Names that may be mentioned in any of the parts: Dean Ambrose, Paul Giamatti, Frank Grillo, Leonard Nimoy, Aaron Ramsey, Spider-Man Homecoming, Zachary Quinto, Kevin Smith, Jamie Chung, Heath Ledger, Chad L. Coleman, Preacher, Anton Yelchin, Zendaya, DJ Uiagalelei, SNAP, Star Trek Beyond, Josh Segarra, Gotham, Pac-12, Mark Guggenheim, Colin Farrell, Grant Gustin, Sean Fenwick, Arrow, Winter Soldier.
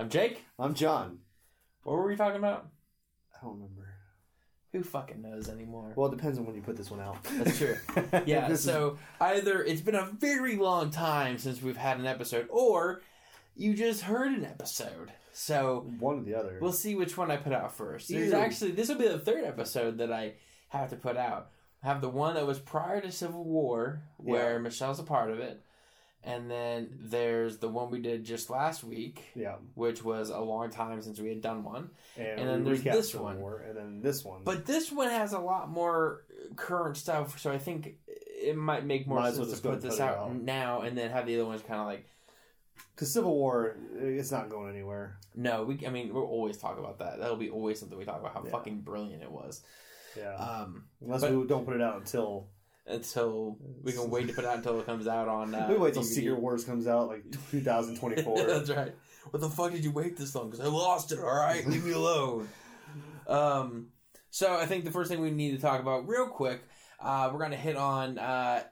I'm Jake. I'm John. What were we talking about? I don't remember. Who fucking knows anymore? Well, it depends on when you put this one out. That's true. Yeah, so either it's been a very long time since we've had an episode, or you just heard an episode. So one or the other. We'll see which one I put out first. There's actually, this will be the third episode that I have to put out. I have the one that was prior to Civil War, where Michelle's a part of it. And then there's the one we did just last week, which was a long time since we had done one. And then there's this one. And then this one. But this one has a lot more current stuff, so I think it might make more sense to put this out now and then have the other ones kind of like... Because Civil War, it's not going anywhere. No, we'll always talk about that. That'll be always something we talk about, how fucking brilliant it was. Yeah. Unless we don't put it out until we can wait to put it out until it comes out on we wait till DVD. Secret Wars comes out like 2024. That's right. What the fuck did you wait this long? Because I lost it, alright? Leave me alone. So I think the first thing we need to talk about real quick, we're going to hit on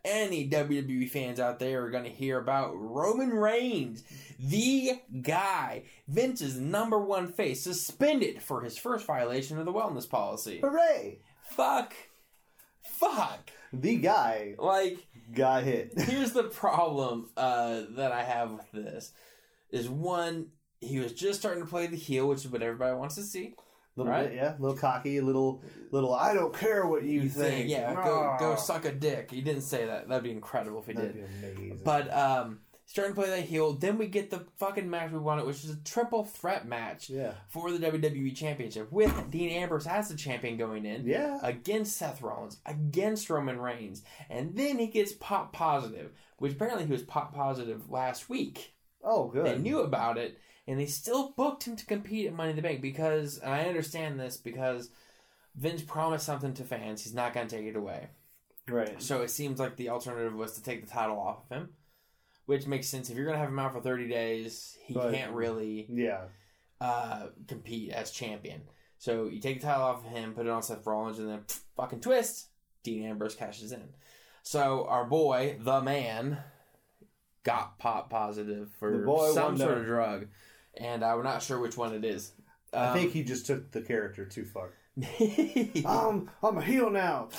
any WWE fans out there are going to hear about Roman Reigns, the guy, Vince's number one face, suspended for his first violation of the wellness policy. Hooray! Fuck! The guy got hit. Here's the problem that I have with this. Is one, he was just starting to play the heel, which is what everybody wants to see. A little cocky, little I don't care what you think. Yeah, go suck a dick. You didn't say that. That'd be incredible if he did. That'd be amazing. But starting to play that heel, then we get the fucking match we wanted, which is a triple threat match for the WWE Championship with Dean Ambrose as the champion going in against Seth Rollins, against Roman Reigns, and then he gets pop positive, which apparently he was pop positive last week. Oh, good. They knew about it. And they still booked him to compete at Money in the Bank because, and I understand this, because Vince promised something to fans. He's not going to take it away. Right. So it seems like the alternative was to take the title off of him, which makes sense. If you're going to have him out for 30 days, he can't really compete as champion. So you take the title off of him, put it on Seth Rollins, and then fucking twist, Dean Ambrose cashes in. So our boy, the man, got pop positive for some sort of drug. And I'm not sure which one it is. I think he just took the character too far. I'm a heel now.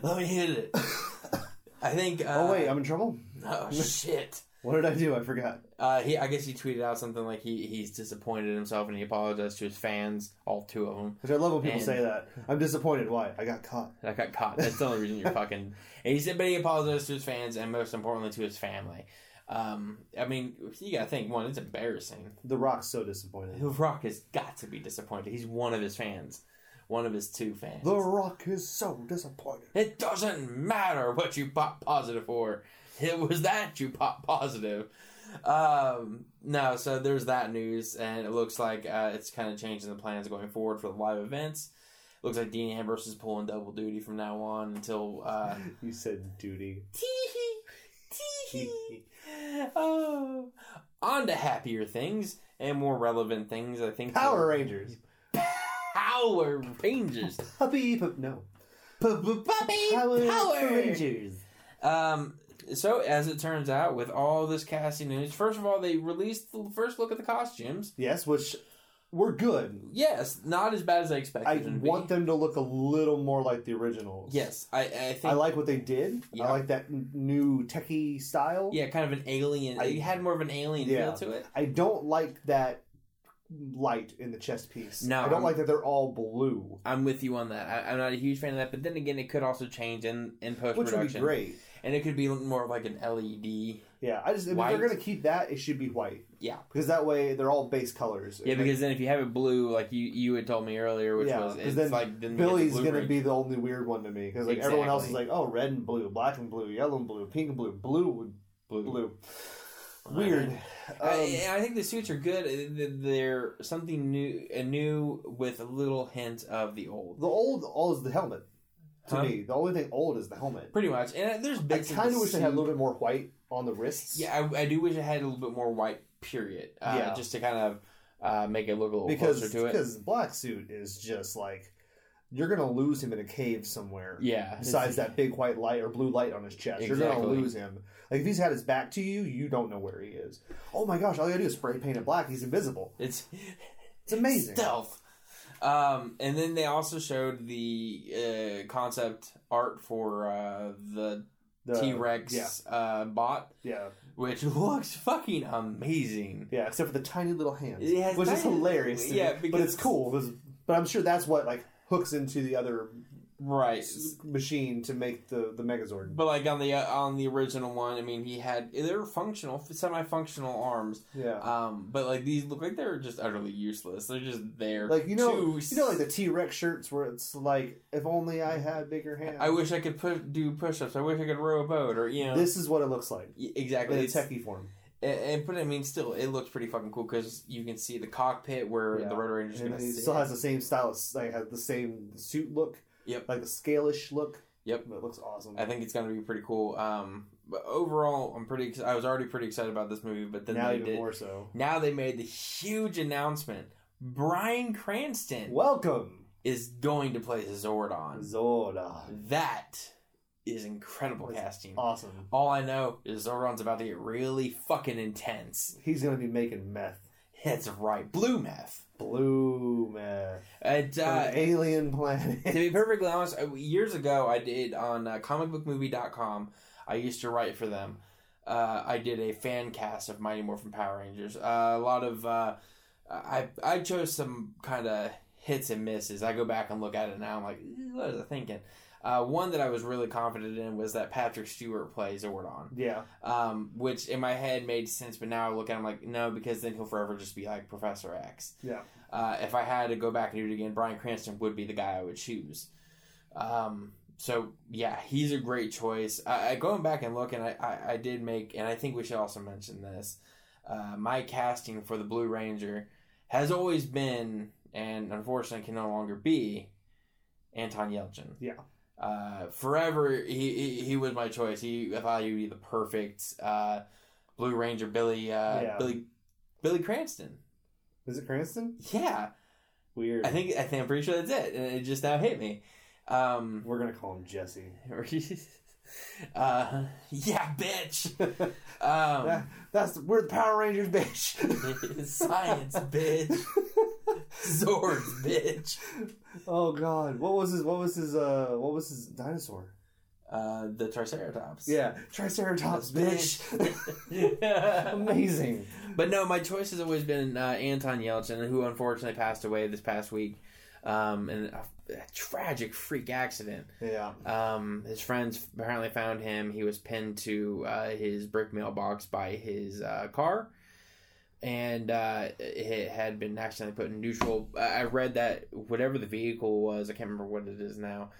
Let me hit it. I think... oh, wait. I'm in trouble? Oh, shit. What did I do? I forgot. I guess he tweeted out something like he's disappointed himself and he apologized to his fans, all two of them. Which I love when people say that. I'm disappointed. Why? I got caught. That's the only reason you're fucking... And he said, but he apologized to his fans and most importantly to his family. You gotta think, one, it's embarrassing. The Rock's so disappointed. The Rock has got to be disappointed. He's one of his fans. One of his two fans. The Rock is so disappointed. It doesn't matter what you pop positive for. It was that you pop positive. No, so there's that news, and it looks like it's kind of changing the plans going forward for the live events. Looks like Dean Ambrose is pulling double duty from now on until... you said duty. Tee-hee. Oh. On to happier things and more relevant things, I think. Power Rangers. Power Rangers. So, as it turns out, with all this casting news, first of all, they released the first look at the costumes. Yes, which were good. Yes, not as bad as I expected. I want them to look a little more like the originals. Yes, I think... I like what they did. Yeah. I like that new techie style. Yeah, kind of an alien. It had more of an alien feel to it. I don't like that light in the chest piece. No, I don't like that they're all blue. I'm with you on that. I'm not a huge fan of that, but then again, it could also change in post-production. Which would be great. And it could be more like an LED. Yeah, if they're going to keep that, it should be white. Yeah. Because that way, they're all base colors. Yeah, because then if you have it blue, like you had told me earlier, which was... Yeah, because then Billy's going to be the only weird one to me. Because everyone else is like, oh, red and blue, black and blue, yellow and blue, pink and blue, blue. Weird. I think the suits are good. They're something new with a little hint of the old. The old all is the helmet to me. The only thing old is the helmet. Pretty much. And there's bits I kind of wish it had a little bit more white on the wrists. Yeah, I do wish it had a little bit more white, period. Just to kind of make it look a little closer to it. Because the black suit is just like... you're going to lose him in a cave somewhere. Yeah. Besides that big white light or blue light on his chest. Exactly. You're going to lose him. Like, if he's had his back to you, you don't know where he is. Oh my gosh, all you got to do is spray paint it black. He's invisible. It's amazing. Stealth. And then they also showed the concept art for the T-Rex bot. Yeah. Which looks fucking amazing. Yeah, except for the tiny little hands. Which is hilarious. Yeah, because but it's cool. But I'm sure that's what, like, hooks into the other machine to make the Megazord. But, like, on the original one, I mean, he had... They were functional, semi-functional arms. Yeah. But, like, these look like they're just utterly useless. They're just there. Like, you know, like, the T-Rex shirts where it's like, if only I had bigger hands. I wish I could do push-ups. I wish I could row a boat, or, you know... This is what it looks like. Exactly. In a techie form. But I mean, still, it looks pretty fucking cool because you can see the cockpit where the Red Ranger's going to sit. He still has the same style, like has the same suit look. Yep. Like the scale-ish look. Yep. It looks awesome. I think it's going to be pretty cool. But overall, I was already pretty excited about this movie, but then more so. Now they made the huge announcement. Brian Cranston. Welcome. Is going to play Zordon. Zordon. That is incredible casting. Awesome. All I know is Zordon's about to get really fucking intense. He's going to be making meth. That's right. Blue meth. It's an alien planet. To be perfectly honest, years ago I did on comicbookmovie.com. I used to write for them. I did a fan cast of Mighty Morphin Power Rangers. A lot of... I chose some kind of hits and misses. I go back and look at it now. I'm like, what was I thinking? One that I was really confident in was that Patrick Stewart plays Zordon. Yeah. Which in my head made sense, but now I look at him like, no, because then he'll forever just be like Professor X. Yeah. If I had to go back and do it again, Bryan Cranston would be the guy I would choose. He's a great choice. I going back and looking, I did make, and I think we should also mention this, my casting for the Blue Ranger has always been, and unfortunately can no longer be, Anton Yelchin. Yeah. Forever, he was my choice. I thought he would be the perfect Blue Ranger, Billy Cranston. Is it Cranston? Yeah. Weird. I think I'm pretty sure that's it. And it just now hit me. We're gonna call him Jesse. Bitch. We're the Power Rangers, bitch. Science, bitch. Zords, bitch. Oh God! What was his dinosaur? The Triceratops. Yeah, Triceratops, bitch. Amazing. But no, my choice has always been Anton Yelchin, who unfortunately passed away this past week in a tragic freak accident. Yeah. His friends apparently found him. He was pinned to his brick mailbox by his car. And it had been accidentally put in neutral. I read that whatever the vehicle was, I can't remember what it is now,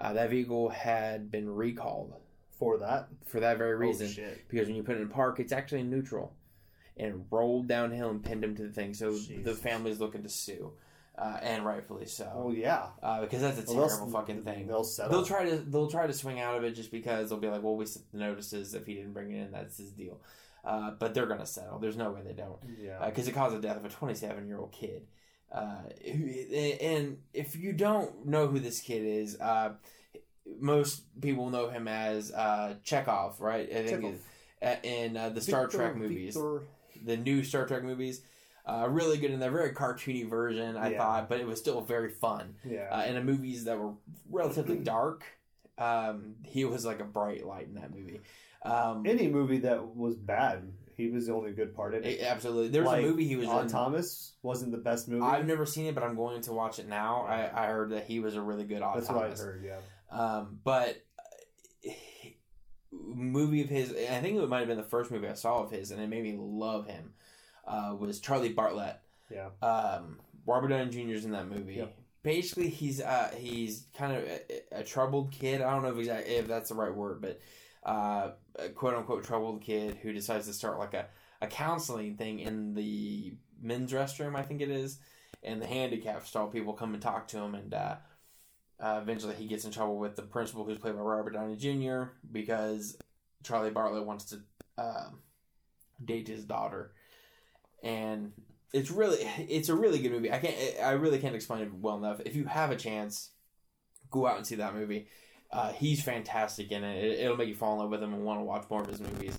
that vehicle had been recalled. For that? For that very reason. Oh, shit. Because when you put it in park, it's actually in neutral. And it rolled downhill and pinned him to the thing. So Jesus. The family's looking to sue. And rightfully so. Oh, yeah. Because that's a terrible fucking thing. They'll try to swing out of it just because they'll be like, well, we sent the notices. If he didn't bring it in, that's his deal. But they're going to settle. There's no way they don't. Yeah. Because it caused the death of a 27-year-old kid. And if you don't know who this kid is, most people know him as Chekhov, right? I think in the Star Trek movies. The new Star Trek movies. Really good in their very cartoony version, I thought. But it was still very fun. Yeah. And in movies that were relatively dark, he was like a bright light in that movie. Any movie that was bad, he was the only good part in it. Absolutely. There was a movie he was in. Odd Thomas wasn't the best movie. I've never seen it, but I'm going to watch it now. Yeah. I heard that he was a really good Odd Thomas. That's what I heard, yeah. But movie of his, I think it might have been the first movie I saw of his, and it made me love him, was Charlie Bartlett. Yeah. Robert Downey Jr. is in that movie. Yep. Basically, he's kind of a troubled kid. I don't know if that's the right word, but... a quote-unquote troubled kid who decides to start like a counseling thing in the men's restroom, I think it is, and the handicapped stall people come and talk to him, and eventually he gets in trouble with the principal, who's played by Robert Downey Jr., because Charlie Bartlett wants to date his daughter, and it's a really good movie. I really can't explain it well enough. If you have a chance, go out and see that movie. He's fantastic in it. It'll make you fall in love with him and want to watch more of his movies.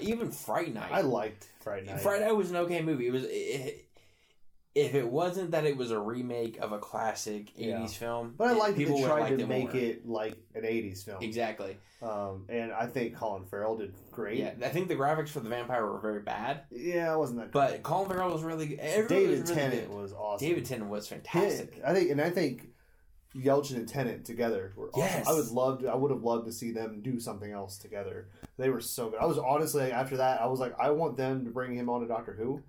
Even Fright Night. I liked Fright Night. Fright Night was an okay movie. It was, if it wasn't that it was a remake of a classic 80s film, but I liked that they tried to make it like an 80s film. Exactly. And I think Colin Farrell did great. Yeah, I think the graphics for the vampire were very bad. Yeah, it wasn't that good. But Colin Farrell was really good. David Tennant was awesome. David Tennant was fantastic. I think Yelchin and Tennant together were awesome. Yes. I would have loved to see them do something else together. They were so good. I was honestly, after that, I was like, I want them to bring him on to Doctor Who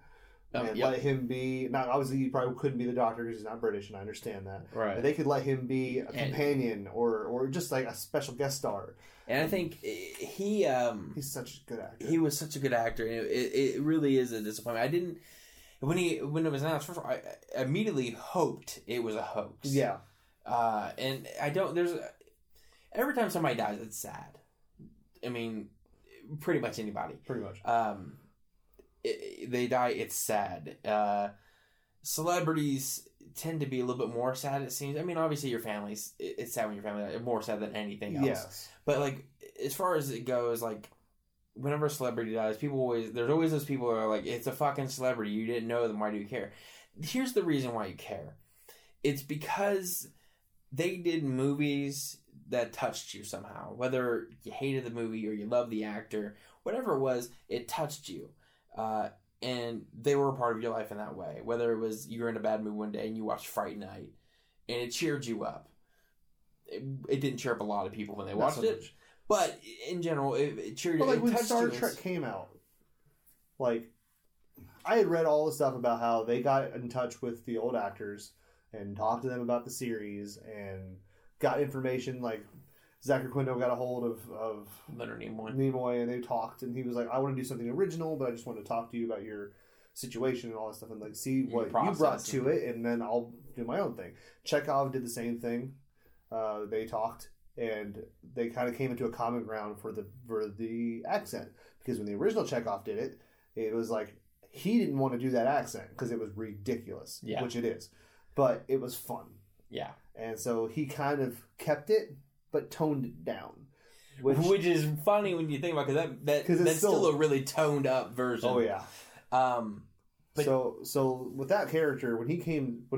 and let him be. Not obviously, he probably couldn't be the Doctor because he's not British, and I understand that. Right. But they could let him be a companion or just like a special guest star. And I think he he's such a good actor. He was such a good actor. It really is a disappointment. I didn't when it was announced. First of all, I immediately hoped it was a hoax. Yeah. And I don't. Every time somebody dies, it's sad. I mean, pretty much anybody. Pretty much. They die. It's sad. Celebrities tend to be a little bit more sad. It seems. I mean, obviously, your family's. It's sad when your family dies. More sad than anything else. Yes. But like, as far as it goes, like, whenever a celebrity dies, there's always those people who are like, it's a fucking celebrity. You didn't know them. Why do you care? Here's the reason why you care. It's because they did movies that touched you somehow. Whether you hated the movie or you loved the actor, whatever it was, it touched you. And they were a part of your life in that way. Whether it was you were in a bad mood one day and you watched Fright Night and it cheered you up. It didn't cheer up a lot of people when they watched it. But in general, it cheered you up. Like when Star Trek came out, like I had read all the stuff about how they got in touch with the old actors and talked to them about the series and got information. Like Zachary Quinto got a hold of Leonard Nimoy, and they talked, and he was like, I want to do something original, but I just want to talk to you about your situation and all that stuff and like see what you brought to it, and then I'll do my own thing. Chekhov did the same thing. They talked and they kind of came into a common ground for the accent, because when the original Chekhov did it, it was like he didn't want to do that accent because it was ridiculous, which it is. But it was fun. Yeah. And so he kind of kept it, but toned it down. Which is funny when you think about it, because that's still a really toned up version. Oh, yeah. So with that character, when he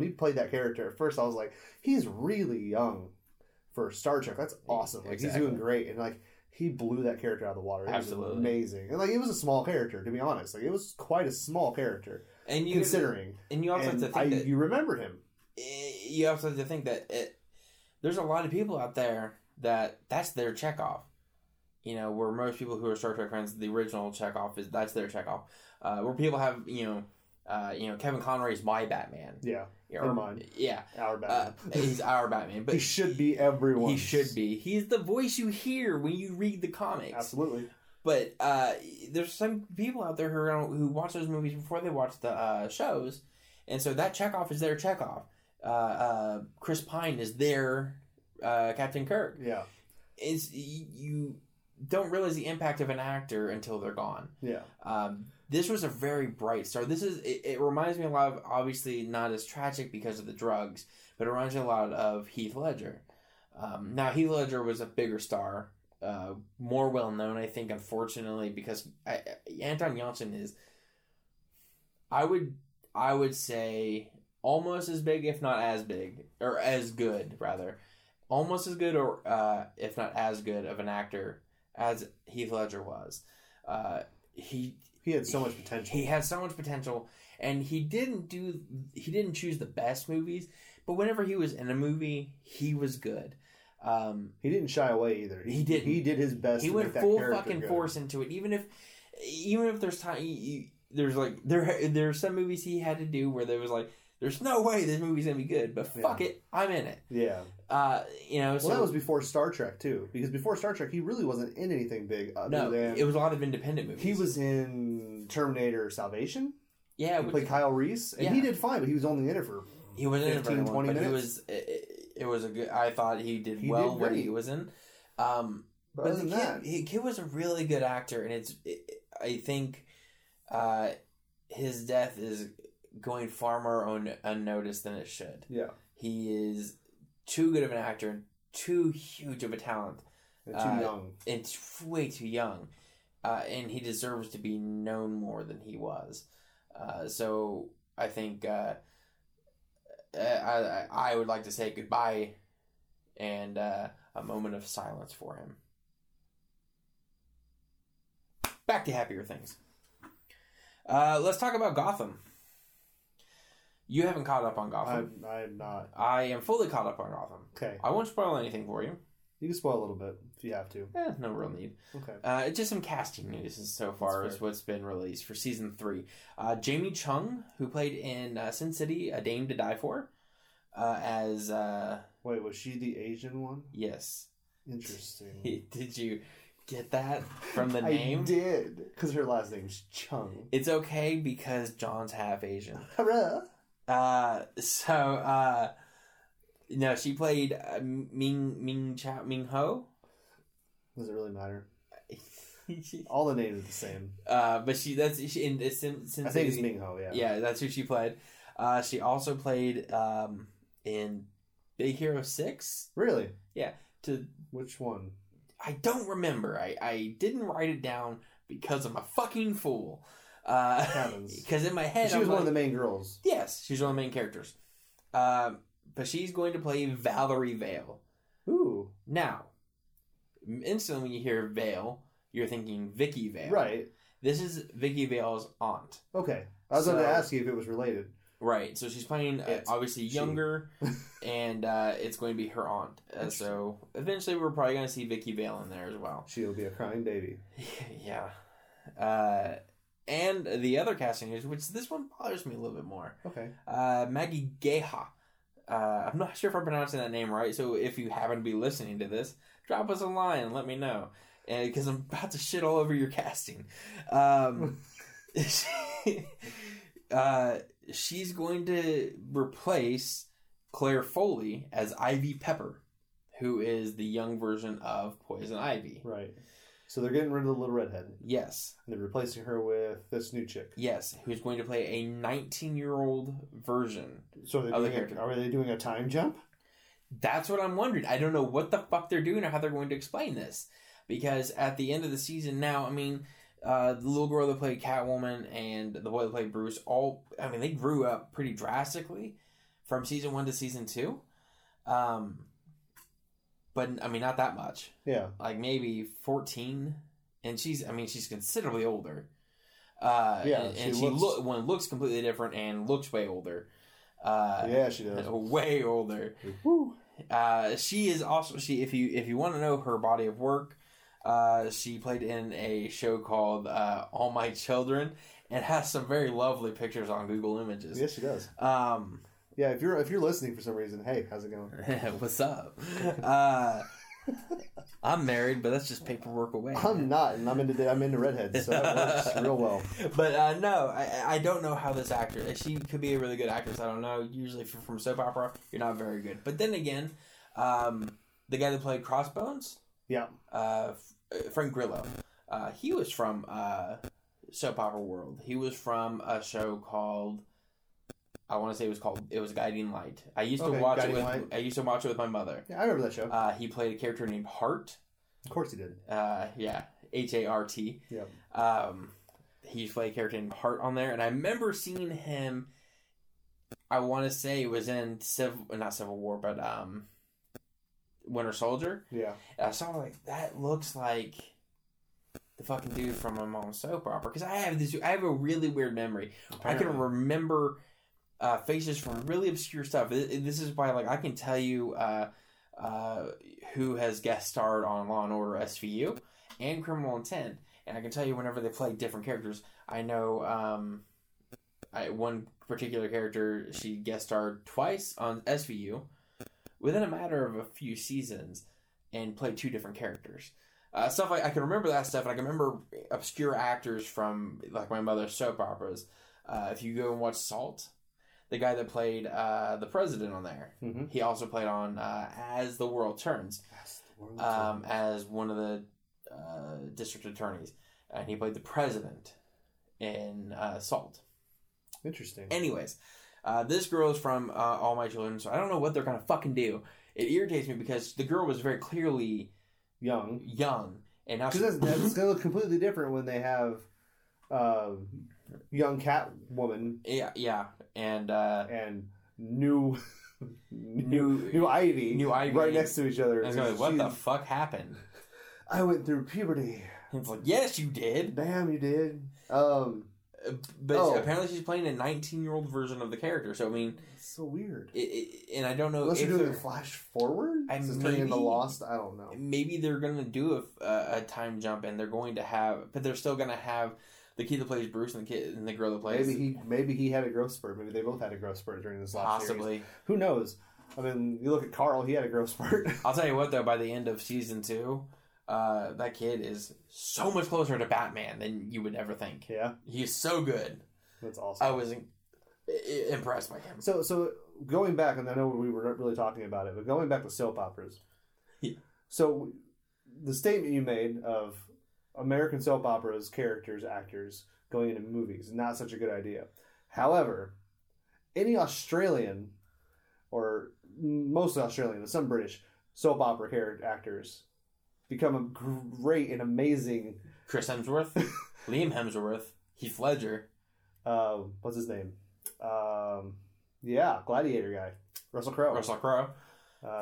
played that character, at first I was like, he's really young for Star Trek. That's awesome. Like, exactly. He's doing great. And like, he blew that character out of the water. It was amazing. And like, it was a small character, to be honest. Like, it was quite a small character. And you remember him. You also have to think that there's a lot of people out there that's their Chekhov. You know, where most people who are Star Trek fans, the original Chekhov that's their Chekhov. Where people have Kevin Conroy's my Batman. Yeah, never mind. Yeah, our Batman. He's our Batman, but he should be everyone. He should be. He's the voice you hear when you read the comics. Absolutely. But there's some people out there who watch those movies before they watch the shows. And so that Chekhov is their Chekhov. Chris Pine is their Captain Kirk. Yeah. You don't realize the impact of an actor until they're gone. Yeah. This was a very bright star. It reminds me a lot of, obviously not as tragic because of the drugs, but it reminds me a lot of Heath Ledger. Now, Heath Ledger was a bigger star. More well known, I think, unfortunately, because Anton Yelchin is, I would say, almost as big, if not as big, or as good rather, almost as good or if not as good of an actor as Heath Ledger was. He had so much potential. He had so much potential, and he didn't choose the best movies, but whenever he was in a movie, he was good. He didn't shy away either. He did his best. He went full fucking force into it. Even if there's time, there's like there are some movies he had to do where there was like, there's no way this movie's gonna be good, but fuck it, I'm in it. Yeah. So that was before Star Trek too, because before Star Trek he really wasn't in anything big. It was a lot of independent movies. He was in Terminator Salvation. Yeah, he played Kyle Reese, and he did fine, but he was only in it for 20 minutes. It was a good. I thought he did well when he was in. But the kid was a really good actor, and I think his death is going far more unnoticed than it should. Yeah, he is too good of an actor too huge of a talent. They're too young. It's way too young. And he deserves to be known more than he was. So I think I would like to say goodbye and a moment of silence for him. Back to happier things. Let's talk about Gotham. You haven't caught up on Gotham. I am not. I am fully caught up on Gotham. Okay. I won't spoil anything for you. You can spoil a little bit if you have to. No real need. Okay. It's just some casting news so far is what's been released for season 3. Jamie Chung, who played in Sin City, A Dame to Die For, as... Wait, was she the Asian one? Yes. Interesting. Did you... get that from the name? I did, because her last name's Chung. It's okay because John's half Asian. Hurrah! No, she played Ming Ho. Does it really matter? All the names are the same. But she in Sin City. I think it's Ming Ho. Yeah. Yeah, that's who she played. She also played in Big Hero 6. Really? Yeah. To which one? I don't remember. I didn't write it down because I'm a fucking fool. Because in my head... She was one of the main girls. Yes, she's one of the main characters. But she's going to play Valerie Vale. Ooh. Now, instantly when you hear Vale, you're thinking Vicky Vale. Right. This is Vicky Vale's aunt. Okay. I was going to ask you if it was related. Right. So she's playing, obviously, younger, and it's going to be her aunt. So eventually we're probably going to see Vicky Vale in there as well. She'll be a crying baby. Yeah. And the other casting news, which this one bothers me a little bit more. Okay. Maggie Geha. I'm not sure if I'm pronouncing that name right, so if you happen to be listening to this, drop us a line and let me know, because I'm about to shit all over your casting. She's going to replace Claire Foley as Ivy Pepper, who is the young version of Poison Ivy. Right. So they're getting rid of the little redhead. Yes. And they're replacing her with this new chick. Yes, who's going to play a 19-year-old version. So are they doing a time jump? That's what I'm wondering. I don't know what the fuck they're doing or how they're going to explain this. Because at the end of the season now, I mean... the little girl that played Catwoman and the boy that played Bruce, they grew up pretty drastically from season 1 to season 2. But, not that much. Yeah. Like, maybe 14. And she's considerably older. Yeah. And she looks completely different and looks way older. Yeah, she does. Way older. Woo. She is also, if you want to know her body of work, she played in a show called All My Children and has some very lovely pictures on Google Images. Yes, she does. Yeah, if you're listening for some reason, hey, how's it going? What's up? I'm married, but that's just paperwork away. I'm not, and I'm into redheads, so that works real well. But no, I don't know how this actor. She could be a really good actress. I don't know. Usually from soap opera, you're not very good. But then again, the guy that played Crossbones. Yeah. Frank Grillo. He was from soap opera world. He was from a show called it was Guiding Light. I used to watch it with my mother. Yeah, I remember that show. He played a character named Hart. Of course he did. Yeah, H-A-R-T. Yeah. He played a character named Hart on there, and I remember seeing him. I want to say it was in Civil War, but Winter Soldier. Yeah. And I saw that looks like the fucking dude from my mom's soap opera, because I have a really weird memory. Apparently. I can remember faces from really obscure stuff. This is why I can tell you who has guest starred on Law and Order SVU and Criminal Intent, and I can tell you whenever they play different characters. I know one particular character, she guest starred twice on SVU within a matter of a few seasons, and played 2 different characters. Stuff I can remember that stuff, and I can remember obscure actors from my mother's soap operas. If you go and watch Salt, the guy that played the president on there, he also played on As the World Turns, as one of the district attorneys, and he played the president in Salt. Interesting. Anyways, This girl is from All My Children, so I don't know what they're going to fucking do. It irritates me because the girl was very clearly young. And now that's going to look completely different when they have young Catwoman. Yeah. And new Ivy. New Ivy. Right next to each other. And it's like, what the fuck happened? I went through puberty. It's like, yes, you did. Damn, you did. But apparently she's playing a 19-year-old version of the character. So, I mean... It's so weird. And I don't know... Unless you're doing a flash forward? Is turning into Lost? I don't know. Maybe they're going to do a time jump and they're going to have... But they're still going to have the kid that plays Bruce and the girl that plays... Maybe he had a growth spurt. Maybe they both had a growth spurt during this last series. Possibly. Who knows? I mean, you look at Carl. He had a growth spurt. I'll tell you what, though. By the end of season 2... that kid is so much closer to Batman than you would ever think. Yeah. He's so good. That's awesome. I was impressed by him. So going back, and I know we were really talking about it, but going back to soap operas. Yeah. So the statement you made of American soap operas, characters, actors going into movies, not such a good idea. However, any Australian, or mostly Australian, but some British, soap opera character actors... become a great and amazing... Chris Hemsworth, Liam Hemsworth, Heath Ledger. What's his name? Gladiator guy. Russell Crowe.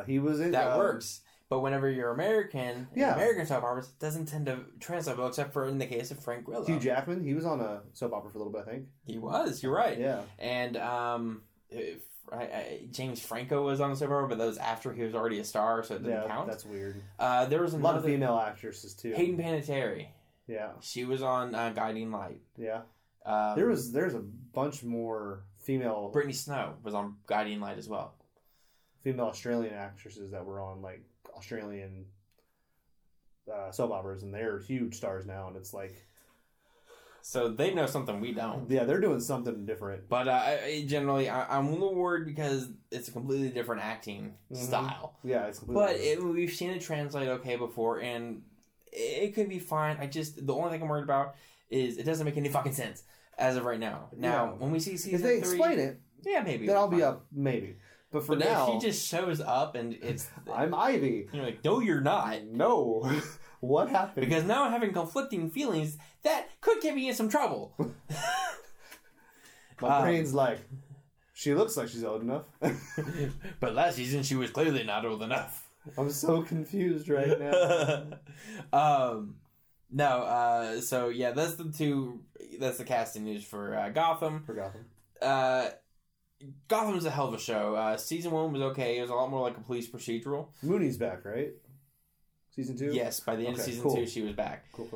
He was in... That works. But whenever you're American, American soap operas doesn't tend to translate well, except for in the case of Frank Grillo. Hugh Jackman, he was on a soap opera for a little bit, I think. He was, you're right. Yeah. And James Franco was on the soap opera, but that was after he was already a star, so it didn't count. That's weird. There was another, a lot of female actresses too. Hayden Panettiere. Yeah, she was on Guiding Light. Yeah, there's a bunch more female. Brittany Snow was on Guiding Light as well. Female Australian actresses that were on like Australian soap operas, and they're huge stars now, and it's like. So they know something we don't. Yeah, they're doing something different. But generally, I'm a little worried because it's a completely different acting style. Yeah, it's completely different. But we've seen it translate okay before, and it could be fine. The only thing I'm worried about is it doesn't make any fucking sense as of right now. Now, when we see season 3... If they explain it... Yeah, maybe. Then I'll be up, maybe. But now... If she just shows up and it's... I'm Ivy. You're like, no, you're not. No. What happened? Because now I'm having conflicting feelings that could get me in some trouble. My brain's like, she looks like she's old enough. But last season she was clearly not old enough. I'm so confused right now. That's the casting news for Gotham. Gotham's a hell of a show. Season 1 was okay. It was a lot more like a police procedural. Mooney's back, right? Season 2? Yes, by the end of Season 2, she was back. Cool.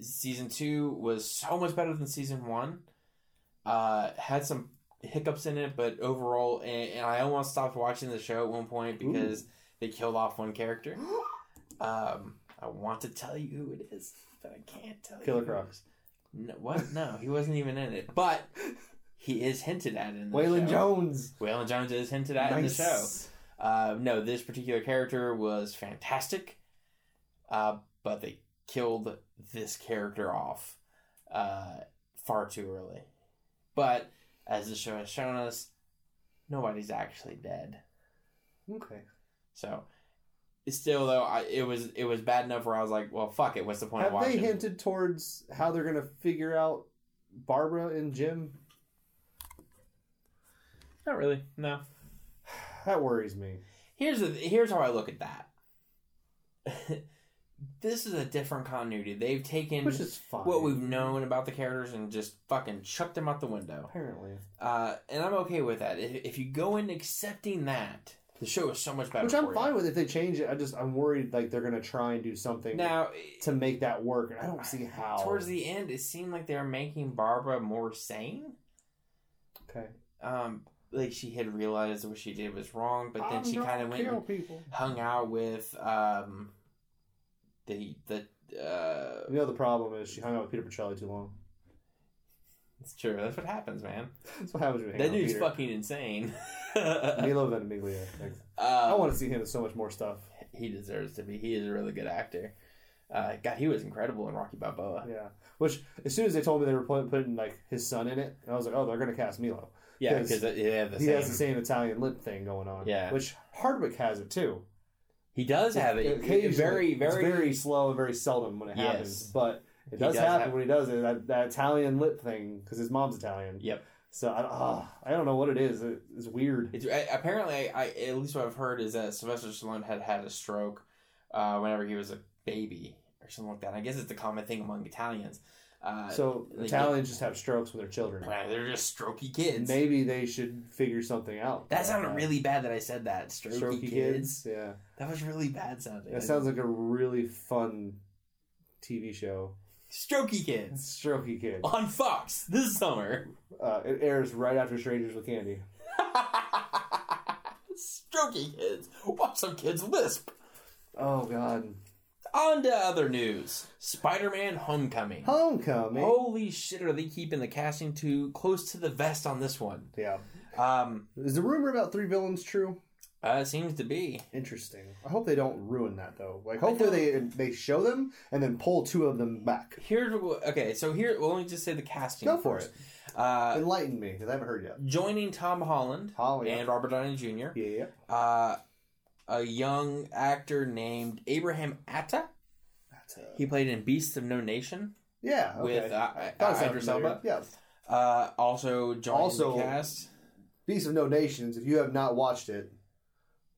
Season 2 was so much better than Season 1. Had some hiccups in it, but overall... And I almost stopped watching the show at one point because they killed off one character. I want to tell you who it is, but I can't tell you. Killer Crocs. No, what? No, he wasn't even in it. But he is hinted at in the show. Waylon Jones. Waylon Jones is hinted at in the show. No, this particular character was fantastic, but they killed this character off far too early. But, as the show has shown us, nobody's actually dead. Okay. So, still though, it was bad enough where I was like, well, fuck it, what's the point of watching? Have they hinted towards how they're going to figure out Barbara and Jim? Not really, no. That worries me. Here's how I look at that. This is a different continuity. They've taken what we've known about the characters and just fucking chucked them out the window. Apparently. And I'm okay with that. If you go in accepting that, the show is so much better. Which I'm fine with if they change it. I'm worried like they're gonna try and do something now to make that work, and I don't see how. Towards the end, it seemed like they were making Barbara more sane. Okay. Like she had realized what she did was wrong, but then she kind of went and hung out with the problem is she hung out with Peter Petrelli too long. It's true. That's what happens, man. That's what happens when you hang out with Peter. That dude's fucking insane. Milo Ventimiglia. I want to see him in so much more stuff. He deserves to be. He is a really good actor. God, he was incredible in Rocky Balboa. Yeah. Which, as soon as they told me they were putting like his son in it, and I was like, oh, they're going to cast Milo. Yeah, because he has the same Italian lip thing going on. Yeah. Which Hardwick has it too. He does have it. It's very, very, it's very slow and very seldom when it happens. Yes. But it does happen when he does it. That Italian lip thing, because his mom's Italian. Yep. So I don't know what it is. It's weird. Apparently, at least what I've heard is that Sylvester Stallone had a stroke whenever he was a baby or something like that. I guess it's the common thing among Italians. So Italians just have strokes with their children. Right, they're just strokey kids. Maybe they should figure something out. That sounded really bad that I said that. Strokey kids. Yeah, that was really bad sounding. That sounds like a really fun TV show. Strokey Kids on Fox this summer. It airs right after Strangers with Candy. Strokey Kids. Watch some kids lisp. Oh God. On to other news. Spider-Man Homecoming. Holy shit, are they keeping the casting too close to the vest on this one? Yeah. Is the rumor about 3 villains true? It seems to be. Interesting. I hope they don't ruin that, though. Like, hopefully they show them and then pull 2 of them back. Let me just say the casting. Go for it. Enlighten me, because I haven't heard yet. Joining Tom Holland and Robert Downey Jr. Yeah. A young actor named Abraham Atta. He played in Beasts of No Nation. Yeah, okay. With Idris Elba. Yeah. Also joined the cast. Beasts of No Nations. If you have not watched it,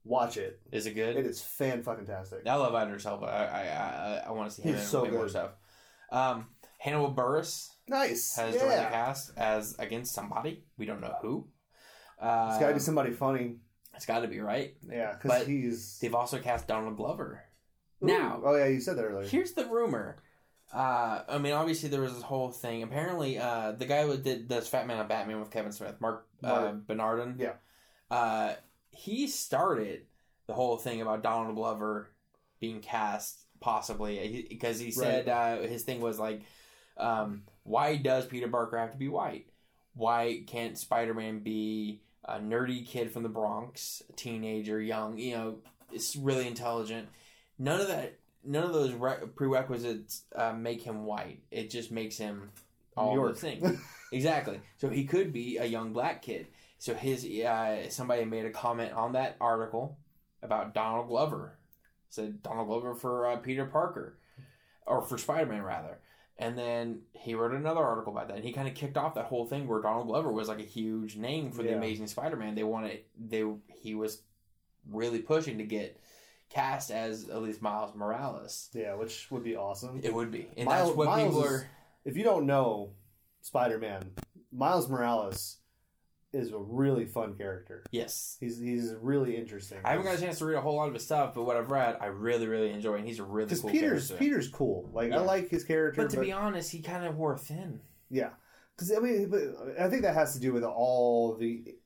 watch it. Is it good? It is fan-fucking-tastic. I love Idris Elba. I want to see him in way more stuff. Hannibal Buress. Nice. Has joined the cast as against somebody. We don't know who. It's got to be somebody funny. It's got to be, right? Yeah, because they've also cast Donald Glover. Ooh. Now, oh yeah, you said that earlier. Here's the rumor. I mean, obviously there was this whole thing. Apparently, the guy who does Fat Man on Batman with Kevin Smith, Mark Bernardin. Yeah, he started the whole thing about Donald Glover being cast possibly because he said his thing was like, why does Peter Parker have to be white? Why can't Spider-Man be a nerdy kid from the Bronx, a teenager, young, it's really intelligent. None of those prerequisites make him white. It just makes him all the thing. Exactly. So he could be a young black kid. So his somebody made a comment on that article about Donald Glover. It said Donald Glover for Peter Parker, or for Spider-Man rather. And then he wrote another article about that. And he kind of kicked off that whole thing where Donald Glover was like a huge name for The Amazing Spider-Man. He was really pushing to get cast as at least Miles Morales. Yeah, which would be awesome. It would be. And that's what Miles people are... If you don't know Spider-Man, Miles Morales is a really fun character. Yes. He's really interesting. I haven't got a chance to read a whole lot of his stuff, but what I've read, I really, really enjoy, and he's a really cool character. Because Peter's cool. Like, yeah. I like his character. But be honest, he kind of wore thin. Yeah. Because, I think that has to do with all the...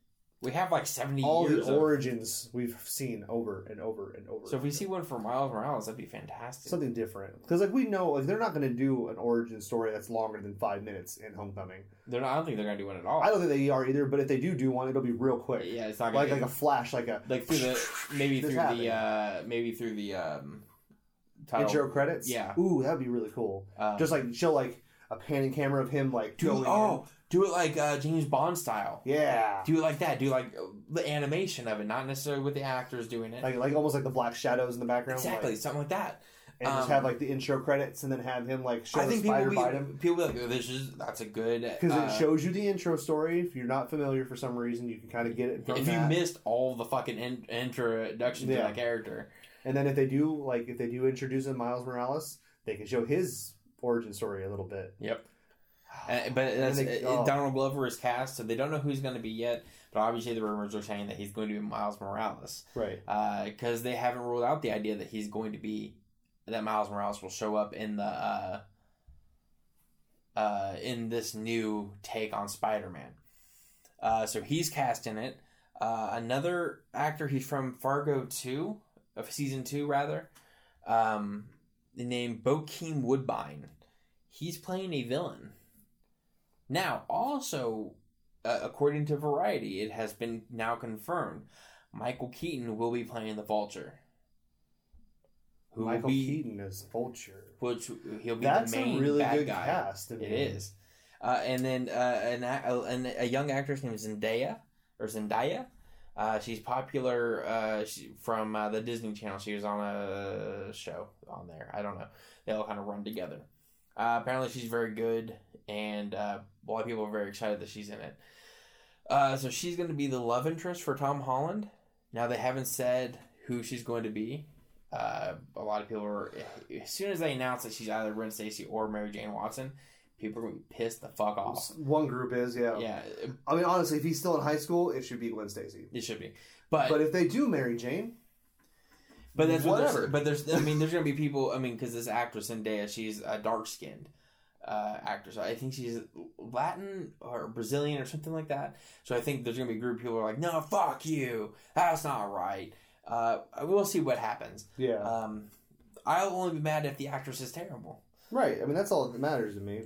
We have like 70 all years the origins we've seen over and over and over. So if we see one for Miles Morales, that'd be fantastic. Something different. Because we know they're not going to do an origin story that's longer than 5 minutes in Homecoming. I don't think they're going to do one at all. I don't think they are either, but if they do one, it'll be real quick. Yeah, it's not going to be... Like a flash, through the title. Intro credits? Yeah. Ooh, that'd be really cool. Just show a panning camera of him going... Oh! Do it like James Bond style. Yeah. Do it like that. Do the animation of it, not necessarily with the actors doing it. Like almost like the black shadows in the background. Exactly, something like that. And just have the intro credits, and then have him show the spider bite him. People be like, that's a good because it shows you the intro story. If you're not familiar for some reason, you can kind of get it. From you missed all the fucking introduction to that character, and then if they do introduce him Miles Morales, they can show his origin story a little bit. Yep. Donald Glover is cast, so they don't know who's going to be yet. But obviously, the rumors are saying that he's going to be Miles Morales, right? Because they haven't ruled out the idea that he's going to be that Miles Morales will show up in the in this new take on Spider-Man. So he's cast in it. Another actor, he's from Fargo 2 of season 2, rather, named Bokeem Woodbine. He's playing a villain. Now, also, according to Variety, it has been now confirmed, Michael Keaton will be playing the Vulture. who Michael Keaton is Vulture, which he'll be the main really bad guy. That's a really good cast. It is. And then a young actress named Zendaya. She's popular from the Disney Channel. She was on a show on there. I don't know. They all kind of run together. Apparently, she's very good, and a lot of people are very excited that she's in it. So she's going to be the love interest for Tom Holland. Now, they haven't said who she's going to be. A lot of people are... As soon as they announce that she's either Gwen Stacy or Mary Jane Watson, people are going to be pissed the fuck off. One group is, yeah. Yeah. I mean, honestly, if he's still in high school, it should be Gwen Stacy. It should be. But if they do Mary Jane... But that's whatever. But there's going to be people... I mean, because this actress, Zendaya, she's a dark-skinned actress. I think she's Latin or Brazilian or something like that. So I think there's going to be a group of people who are like, no, fuck you. That's not right. We'll see what happens. Yeah. I'll only be mad if the actress is terrible. Right. I mean, that's all that matters to me.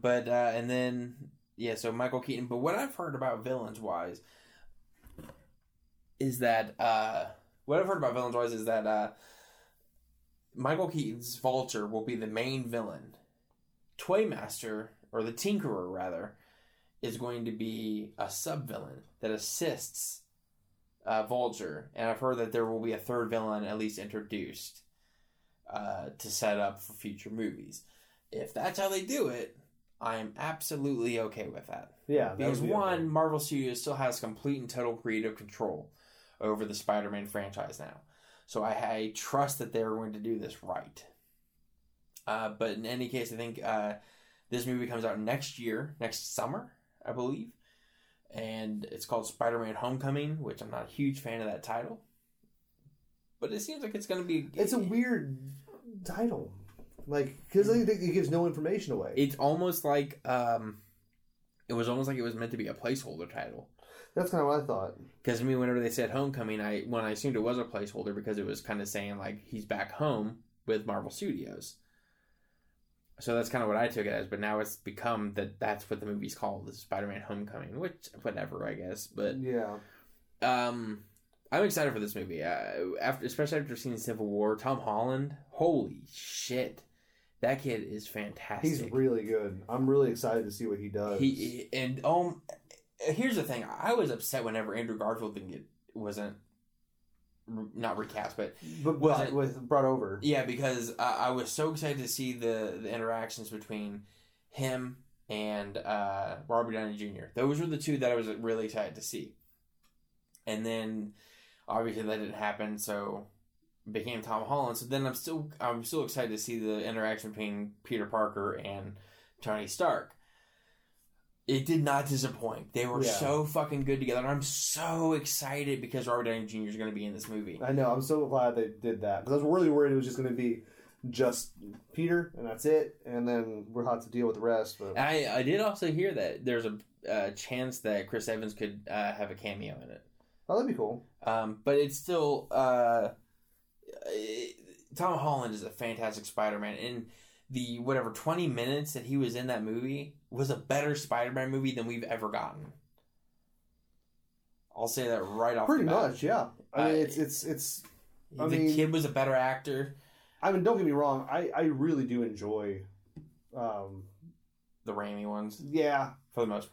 But and then... Yeah, so Michael Keaton. But what I've heard about villains-wise is that... Michael Keaton's Vulture will be the main villain. Toymaster, or the Tinkerer, rather, is going to be a sub-villain that assists Vulture. And I've heard that there will be a third villain at least introduced to set up for future movies. If that's how they do it, I'm absolutely okay with that. Yeah. Because one, Marvel Studios still has complete and total creative control over the Spider-Man franchise now. So I trust that they're going to do this right. But in any case, I think this movie comes out next summer, I believe. And it's called Spider-Man Homecoming, which I'm not a huge fan of that title. But it seems like it's going to be... It's a weird title. Like, because it gives no information away. It's almost like... it was meant to be a placeholder title. That's kind of what I thought. Because, I mean, whenever they said Homecoming, I assumed it was a placeholder because it was kind of saying, like, he's back home with Marvel Studios. So that's kind of what I took it as. But now it's become that's what the movie's called, is Spider-Man Homecoming, which, whatever, I guess. But, yeah. I'm excited for this movie. Especially after seeing Civil War. Tom Holland, holy shit. That kid is fantastic. He's really good. I'm really excited to see what he does. Here's the thing. I was upset whenever Andrew Garfield wasn't recast, but brought over. Yeah, because I was so excited to see the interactions between him and Robert Downey Jr. Those were the two that I was really excited to see. And then, obviously, that didn't happen, so it became Tom Holland. So then I'm still excited to see the interaction between Peter Parker and Tony Stark. It did not disappoint. They were so fucking good together. And I'm so excited because Robert Downey Jr. is going to be in this movie. I know. I'm so glad they did that. Because I was really worried it was just going to be just Peter, and that's it. And then we'll have to deal with the rest. But I did also hear that there's a chance that Chris Evans could have a cameo in it. Oh, that'd be cool. But it's still... Tom Holland is a fantastic Spider-Man. And the 20 minutes that he was in that movie... was a better Spider-Man movie than we've ever gotten. I'll say that right off the bat. Pretty much, yeah. I mean, the kid was a better actor. I mean, don't get me wrong. I really do enjoy... the Raimi ones? Yeah. For the most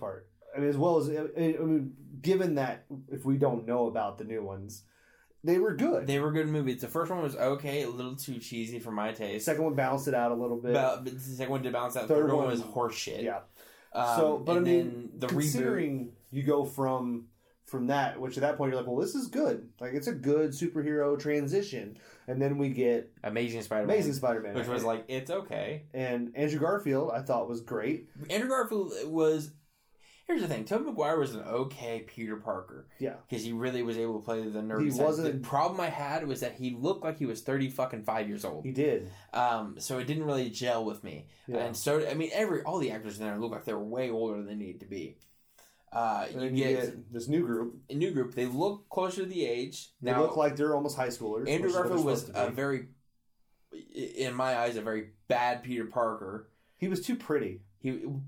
part. I mean, as well as... I mean, given that if we don't know about the new ones, they were good. They were good movies. The first one was okay, a little too cheesy for my taste. Second one balanced it out a little bit. The second one did balance out. Third one was horseshit. Yeah. Considering you go from that, which at that point you're like, well, this is good. Like, it's a good superhero transition, and then we get Amazing Spider-Man, which was like, it's okay. And Andrew Garfield, I thought, was great. Andrew Garfield was. Here's the thing. Tobey Maguire was an okay Peter Parker. Yeah. Because he really was able to play the nerdy side. The problem I had was that he looked like he was 35 years old. He did. So it didn't really gel with me. Yeah. And so, I mean, all the actors in there look like they're way older than they need to be. You get this new group. A new group. They look closer to the age. They look like they're almost high schoolers. Andrew Garfield was in my eyes, a very bad Peter Parker. He was too pretty.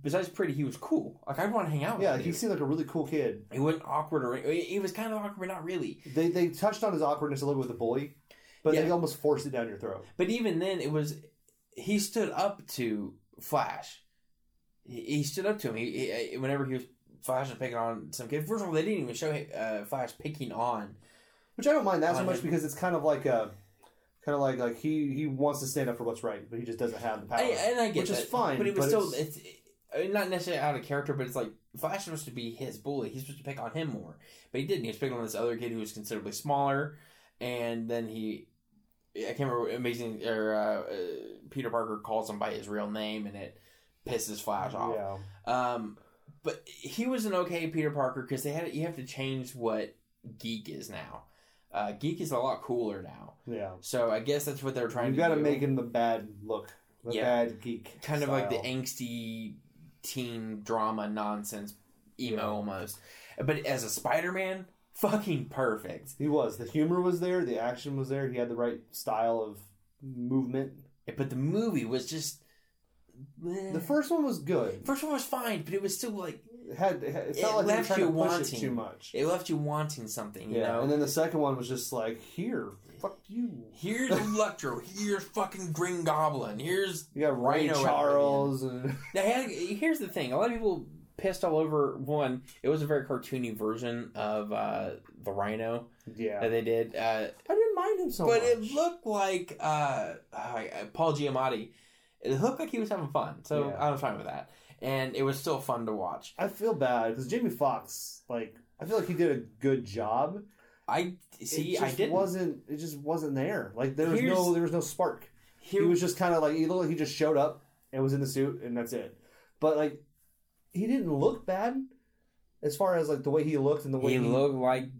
Besides pretty, he was cool. Like, I'd want to hang out with him. Yeah, he seemed like a really cool kid. He wasn't awkward, or he was kind of awkward, but not really. They touched on his awkwardness a little with the bully. But they almost forced it down your throat. But even then, it was... He stood up to Flash. He stood up to him. He whenever he was... Flash was picking on some kid. First of all, they didn't even show Flash picking on... Which I don't mind that so much because it's kind of like a... Kind of like he wants to stand up for what's right, but he just doesn't have the power. And I get that. Which is fine. But it was still... It's not necessarily out of character, but it's like... Flash was supposed to be his bully. He's supposed to pick on him more. But he didn't. He was picking on this other kid who was considerably smaller. And then he... I can't remember. Amazing, or Peter Parker calls him by his real name, and it pisses Flash off. Yeah. But he was an okay Peter Parker because they had. You have to change what Geek is now. Geek is a lot cooler now. Yeah. So I guess that's what they're trying to do. You got to make him the bad look, bad Geek, kind style. Of like the angsty teen drama nonsense emo almost. But as a Spider-Man. Fucking perfect. He was. The humor was there. The action was there. He had the right style of movement. Yeah, but the movie was just... The first one was good. First one was fine, but it was still like... It felt like they were trying to push it too much. It left you wanting something, you know? And then the second one was just like, here, fuck you. Here's Electro. Here's fucking Green Goblin. Here's... You got Ryan Charles. And... Here's the thing. A lot of people... Pissed all over one. It was a very cartoony version of the Rhino. Yeah, that they did. I didn't mind him so much, but it looked like Paul Giamatti. It looked like he was having fun, so I was fine with that, and it was still fun to watch. I feel bad because Jamie Foxx, I feel like he did a good job. It just wasn't there. There was no spark. He was just kind of he looked like he just showed up and was in the suit, and that's it. But he didn't look bad, as far as the way he looked and the way he looked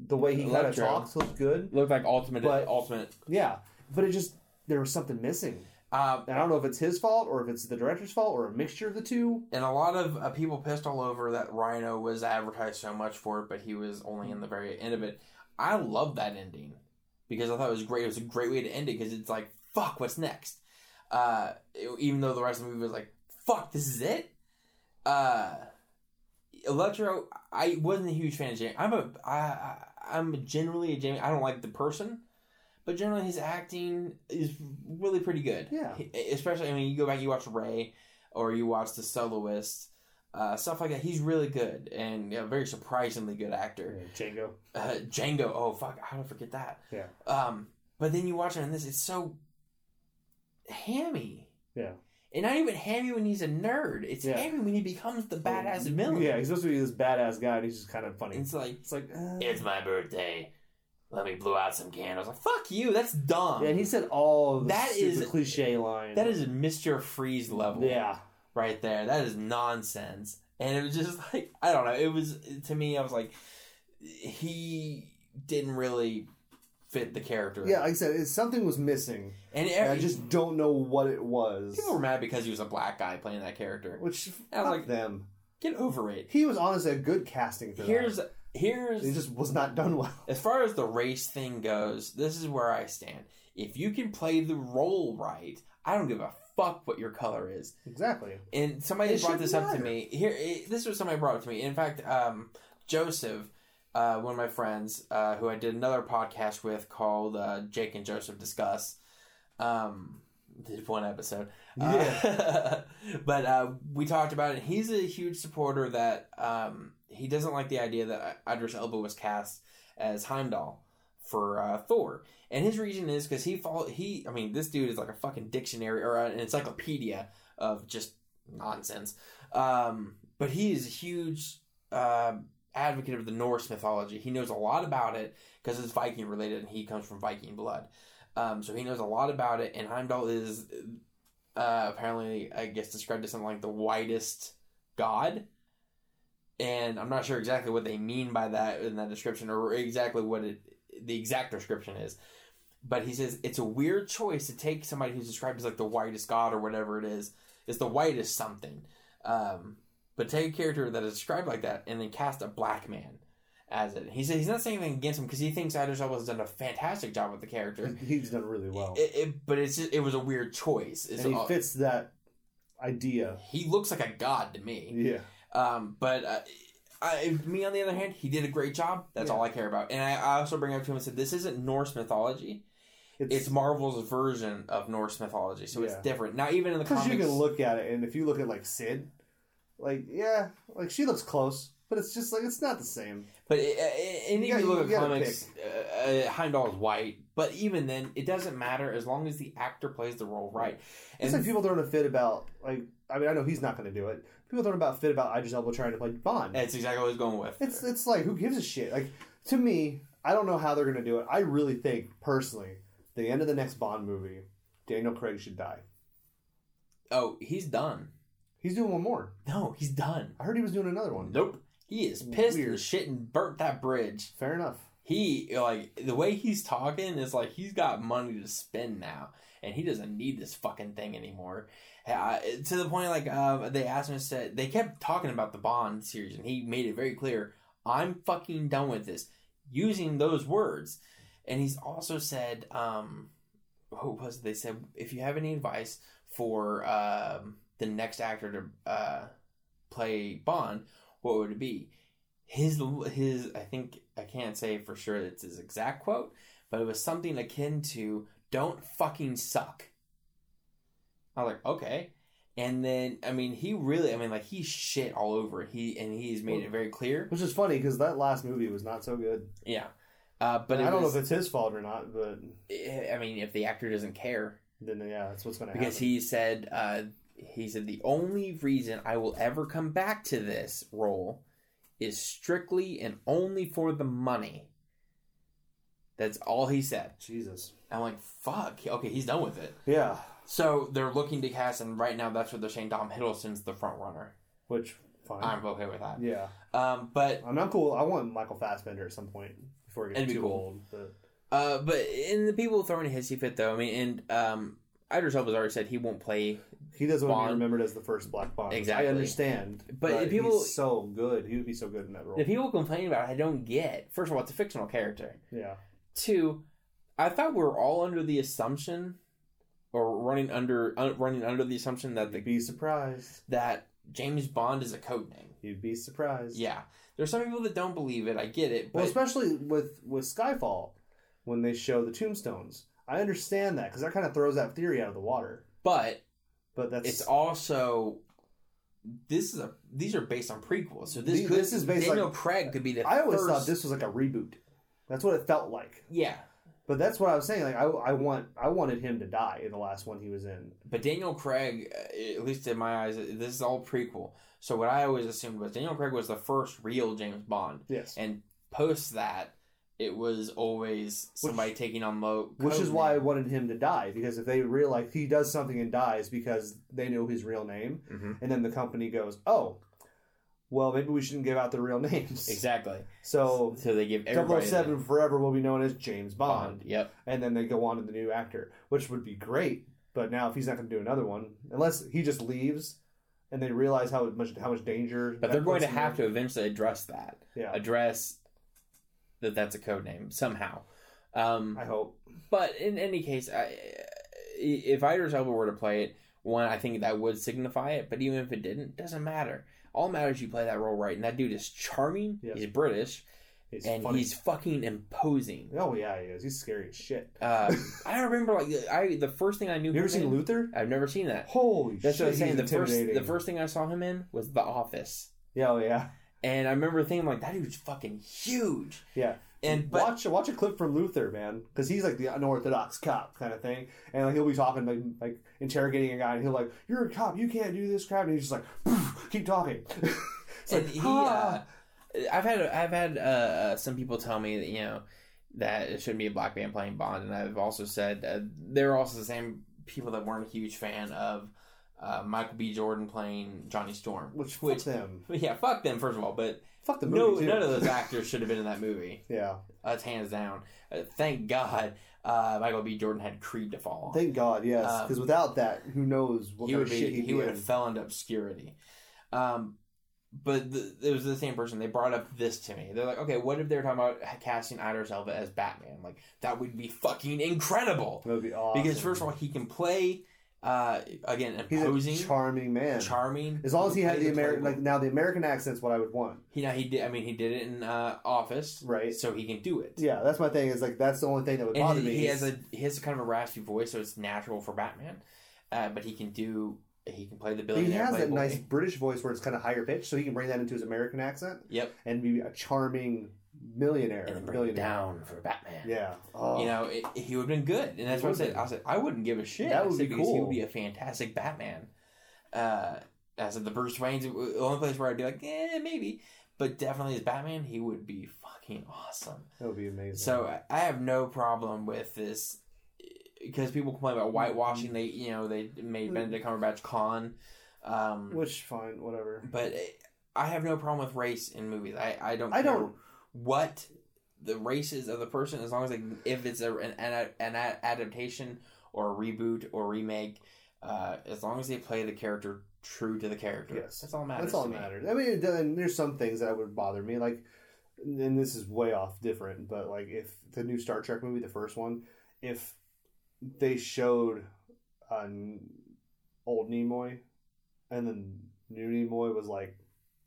the way he kind of talked looked good. Looked like ultimate. Yeah, but it just there was something missing. And I don't know if it's his fault or if it's the director's fault or a mixture of the two. And a lot of people pissed all over that Rhino was advertised so much for it, but he was only in the very end of it. I love that ending because I thought it was great. It was a great way to end it because it's like fuck, what's next? Even though the rest of the movie was like fuck, this is it. Electro, I wasn't a huge fan of Jamie. I'm generally a Jamie. I don't like the person, but generally his acting is really pretty good. Yeah. Especially, you go back, you watch Ray, or you watch The Soloist, stuff like that. He's really good, and a very surprisingly good actor. Django. Django. Oh, fuck. How did I forget that? Yeah. But then you watch him in this, it's so hammy. Yeah. And not even hammy when he's a nerd. It's hammy when he becomes the badass villain. Yeah, he's supposed to be this badass guy, and he's just kind of funny. It's like it's my birthday. Let me blow out some candles. Like, fuck you, that's dumb. Yeah, and he said all the cliche lines. That is Mr. Freeze level. Yeah, right there. That is nonsense. And it was just I don't know. It was to me. I was like, he didn't really fit the character. Yeah, like I said, something was missing. And I just don't know what it was. People were mad because he was a black guy playing that character. Which, I was them. Get over it. He was honestly a good casting for that. He just was not done well. As far as the race thing goes, this is where I stand. If you can play the role right, I don't give a fuck what your color is. Exactly. And somebody brought this up to me. This was somebody brought up to me. In fact, Joseph... one of my friends who I did another podcast with called Jake and Joseph Discuss. Did one episode. Yeah. But we talked about it. He's a huge supporter that he doesn't like the idea that Idris Elba was cast as Heimdall for Thor. And his reason is because this dude is like a fucking dictionary or an encyclopedia of just nonsense. But he is a huge... advocate of the Norse mythology. He knows a lot about it because it's Viking related and he comes from Viking blood. So he knows a lot about it, and Heimdall is apparently, I guess, described as something like the whitest god. And I'm not sure exactly what they mean by that in that description or exactly what the exact description is. But he says it's a weird choice to take somebody who's described as the whitest god or whatever it is. It's the whitest something. But take a character that is described like that and then cast a black man as it. He said he's not saying anything against him because he thinks Idris Elba has done a fantastic job with the character. He's done really well. But it's just, it was a weird choice. He fits that idea. He looks like a god to me. Yeah. Me, on the other hand, he did a great job. That's all I care about. And I also bring up to him and said, this isn't Norse mythology. It's Marvel's version of Norse mythology, so it's different. Now, even in the comics, you can look at it, and if you look at like Cid, like she looks close, but it's just like it's not the same. But and if you look at comics, Heimdall is white, but even then, it doesn't matter as long as the actor plays the role right. And it's like people throwing a fit about like. I mean, I know he's not going to do it. People don't about fit about Idris Elba trying to play Bond. That's exactly what he's going with. It's like, who gives a shit? Like, to me, I don't know how they're going to do it. I really think, personally, the end of the next Bond movie, Daniel Craig should die. Oh, he's done. He's doing one more. No, he's done. I heard he was doing another one. Nope. He is pissed and shit and burnt that bridge. Fair enough. He, like, the way he's talking is like he's got money to spend now. And he doesn't need this fucking thing anymore. To the point, like, they asked him, said, they kept talking about the Bond series, and he made it very clear, I'm fucking done with this, using those words. And he's also said, what was it? They said, if you have any advice for the next actor to play Bond, what would it be? His, I think, I can't say for sure it's his exact quote, but it was something akin to, don't fucking suck. I was like, okay. And then, I mean, he really, I mean, like, he's shit all over. He's made it very clear. Which is funny, because that last movie was not so good. Yeah. But I don't know if it's his fault or not, but... I mean, if the actor doesn't care... Then, yeah, that's what's going to happen. Because he said, the only reason I will ever come back to this role is strictly and only for the money. That's all he said. Jesus. I'm like, fuck. Okay, he's done with it. Yeah. So they're looking to cast, and right now that's what they're saying. Tom Hiddleston's the front runner. Which, fine. I'm okay with that. Yeah. But I'm not cool. I want Michael Fassbender at some point before he gets too old. But in the people throwing a hissy fit, though, I mean, and Idris Elba has already said he won't play. He doesn't want to be remembered as the first Black Bond. Exactly. I understand. But if people, he's so good. He would be so good in that role. If people complain about it, I don't get. First of all, it's a fictional character. Yeah. Two, I thought we were all under the assumption, or running under the assumption that you'd be surprised that James Bond is a code name. You'd be surprised. Yeah, there's some people that don't believe it. I get it. But... Well, especially with Skyfall, when they show the tombstones, I understand that because that kind of throws that theory out of the water. But that's it's also. These are based on prequels, so this is based Daniel Craig could be the. I always thought this was like a reboot. That's what it felt like. Yeah. But that's what I was saying. Like I wanted him to die in the last one he was in. But Daniel Craig, at least in my eyes, this is all prequel. So what I always assumed was Daniel Craig was the first real James Bond. Yes. And post that, it was always somebody taking on low. Which is why I wanted him to die. Because if they realize he does something and dies because they know his real name. Mm-hmm. And then the company goes, oh, well, maybe we shouldn't give out the real names. Exactly. So they give everybody... 007 them. Forever will be known as James Bond. Yep. And then they go on to the new actor, which would be great. But now if he's not going to do another one, unless he just leaves and they realize how much danger... But they're going to have to eventually address that. Yeah. Address that that's a code name somehow. I hope. But in any case, if Idris Elba were to play it, one, I think that would signify it. But even if it didn't, it doesn't matter. All matters you play that role right, and that dude is charming. Yes. He's British, and funny. He's fucking imposing. Oh yeah, he is. He's scary as shit. I remember the first thing I knew. You ever seen Luther? I've never seen that. Holy shit! That's what I was saying. The first thing I saw him in was The Office. Yeah, oh yeah. And I remember thinking like that dude's fucking huge. Yeah. And watch a clip from Luther, man, because he's like the unorthodox cop kind of thing, and like he'll be talking like interrogating a guy, and he'll like, "You're a cop, you can't do this crap," and he's just like, "Keep talking." It's and like, I've had some people tell me that that it shouldn't be a black man playing Bond, and I've also said they're also the same people that weren't a huge fan of Michael B. Jordan playing Johnny Storm, which fuck them, yeah, fuck them first of all, but. Fuck the movie, none of those actors should have been in that movie. Yeah. That's hands down. Thank God Michael B. Jordan had Creed to fall on. Thank God, yes. Because without that, who knows what kind of shit he'd be in. He would have fell into obscurity. But it was the same person. They brought up this to me. They're like, okay, what if they were talking about casting Idris Elba as Batman? Like, that would be fucking incredible. That would be awesome. Because first of all, he can play Again, imposing. He's a charming man. Charming. As long as he had the American... Like, now, the American accent's what I would want. He did it in Office. Right. So he can do it. Yeah, that's my thing. Is like, that's the only thing that would bother me. He has kind of a raspy voice, so it's natural for Batman. But he can do... He can play the billionaire. He has that nice British voice where it's kind of higher pitched, so he can bring that into his American accent. Yep. And be a charming... millionaire and then bring it down for Batman. Yeah, oh. You know he would have been good, and that's what I said. I said I wouldn't give a shit. That would be cool. He would be a fantastic Batman. I said the Bruce Wayne's the only place where I'd be like, maybe, but definitely as Batman, he would be fucking awesome. That would be amazing. So I have no problem with this because people complain about whitewashing. They made Benedict Cumberbatch Colin, which fine, whatever. But I have no problem with race in movies. I don't care what the race is of the person, as long as if it's an adaptation or a reboot or remake, as long as they play the character true to the character. Yes. That's all that matters. I mean, there's some things that would bother me, like, and this is way off different, but like if the new Star Trek movie, the first one, if they showed old Nimoy and then new Nimoy was like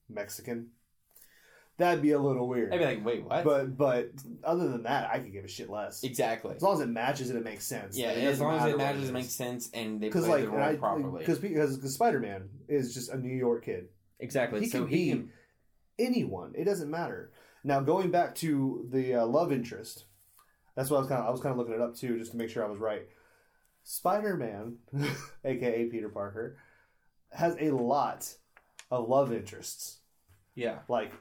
Mexican, that'd be a little weird. I'd be like, wait, what? But other than that, I could give a shit less. Exactly. As long as it matches and it makes sense. Yeah, as long as it matches and makes sense and they play the role properly. Because Spider-Man is just a New York kid. Exactly. He can be anyone. It doesn't matter. Now, going back to the love interest, that's what I was kind of looking it up too, just to make sure I was right. Spider-Man, a.k.a. Peter Parker, has a lot of love interests. Yeah. Like...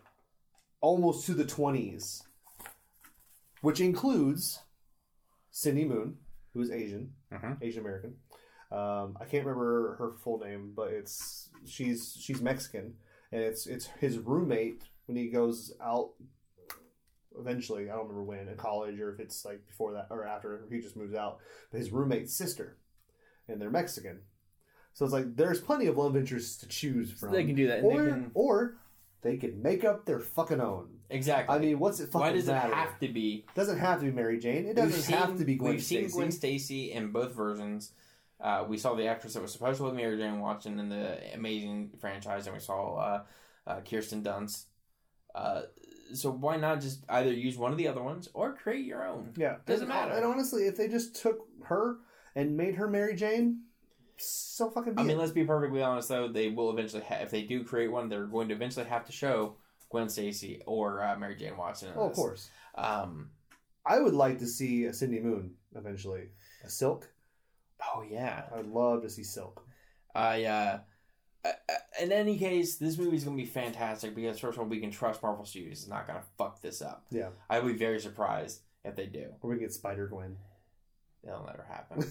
almost to the 20s, which includes Cindy Moon, who's Asian, Asian American. I can't remember her full name, but she's Mexican, and it's his roommate when he goes out. Eventually, I don't remember when, in college or if it's like before that or after he just moves out. But his roommate's sister, and they're Mexican, so it's like there's plenty of love interests to choose from. So they can do that, or they can make up their fucking own. Exactly. I mean, what's it fucking matter? Why does it have to be? It doesn't have to be Mary Jane. It doesn't have to be Gwen Stacy. We've seen Gwen Stacy in both versions. We saw the actress that was supposed to be Mary Jane Watson in the Amazing franchise, and we saw Kirsten Dunst. So why not just either use one of the other ones or create your own? Yeah. Doesn't matter. And honestly, if they just took her and made her Mary Jane... so fucking big. I mean, let's be perfectly honest, though. They will eventually have... If they do create one, they're going to eventually have to show Gwen Stacy or Mary Jane Watson. Oh, of course. I would like to see a Cindy Moon eventually. A Silk. Oh, yeah. I would love to see Silk. In any case, this movie's going to be fantastic because, first of all, we can trust Marvel Studios is not going to fuck this up. Yeah. I would be very surprised if they do. Or we get Spider-Gwen. That'll never happen.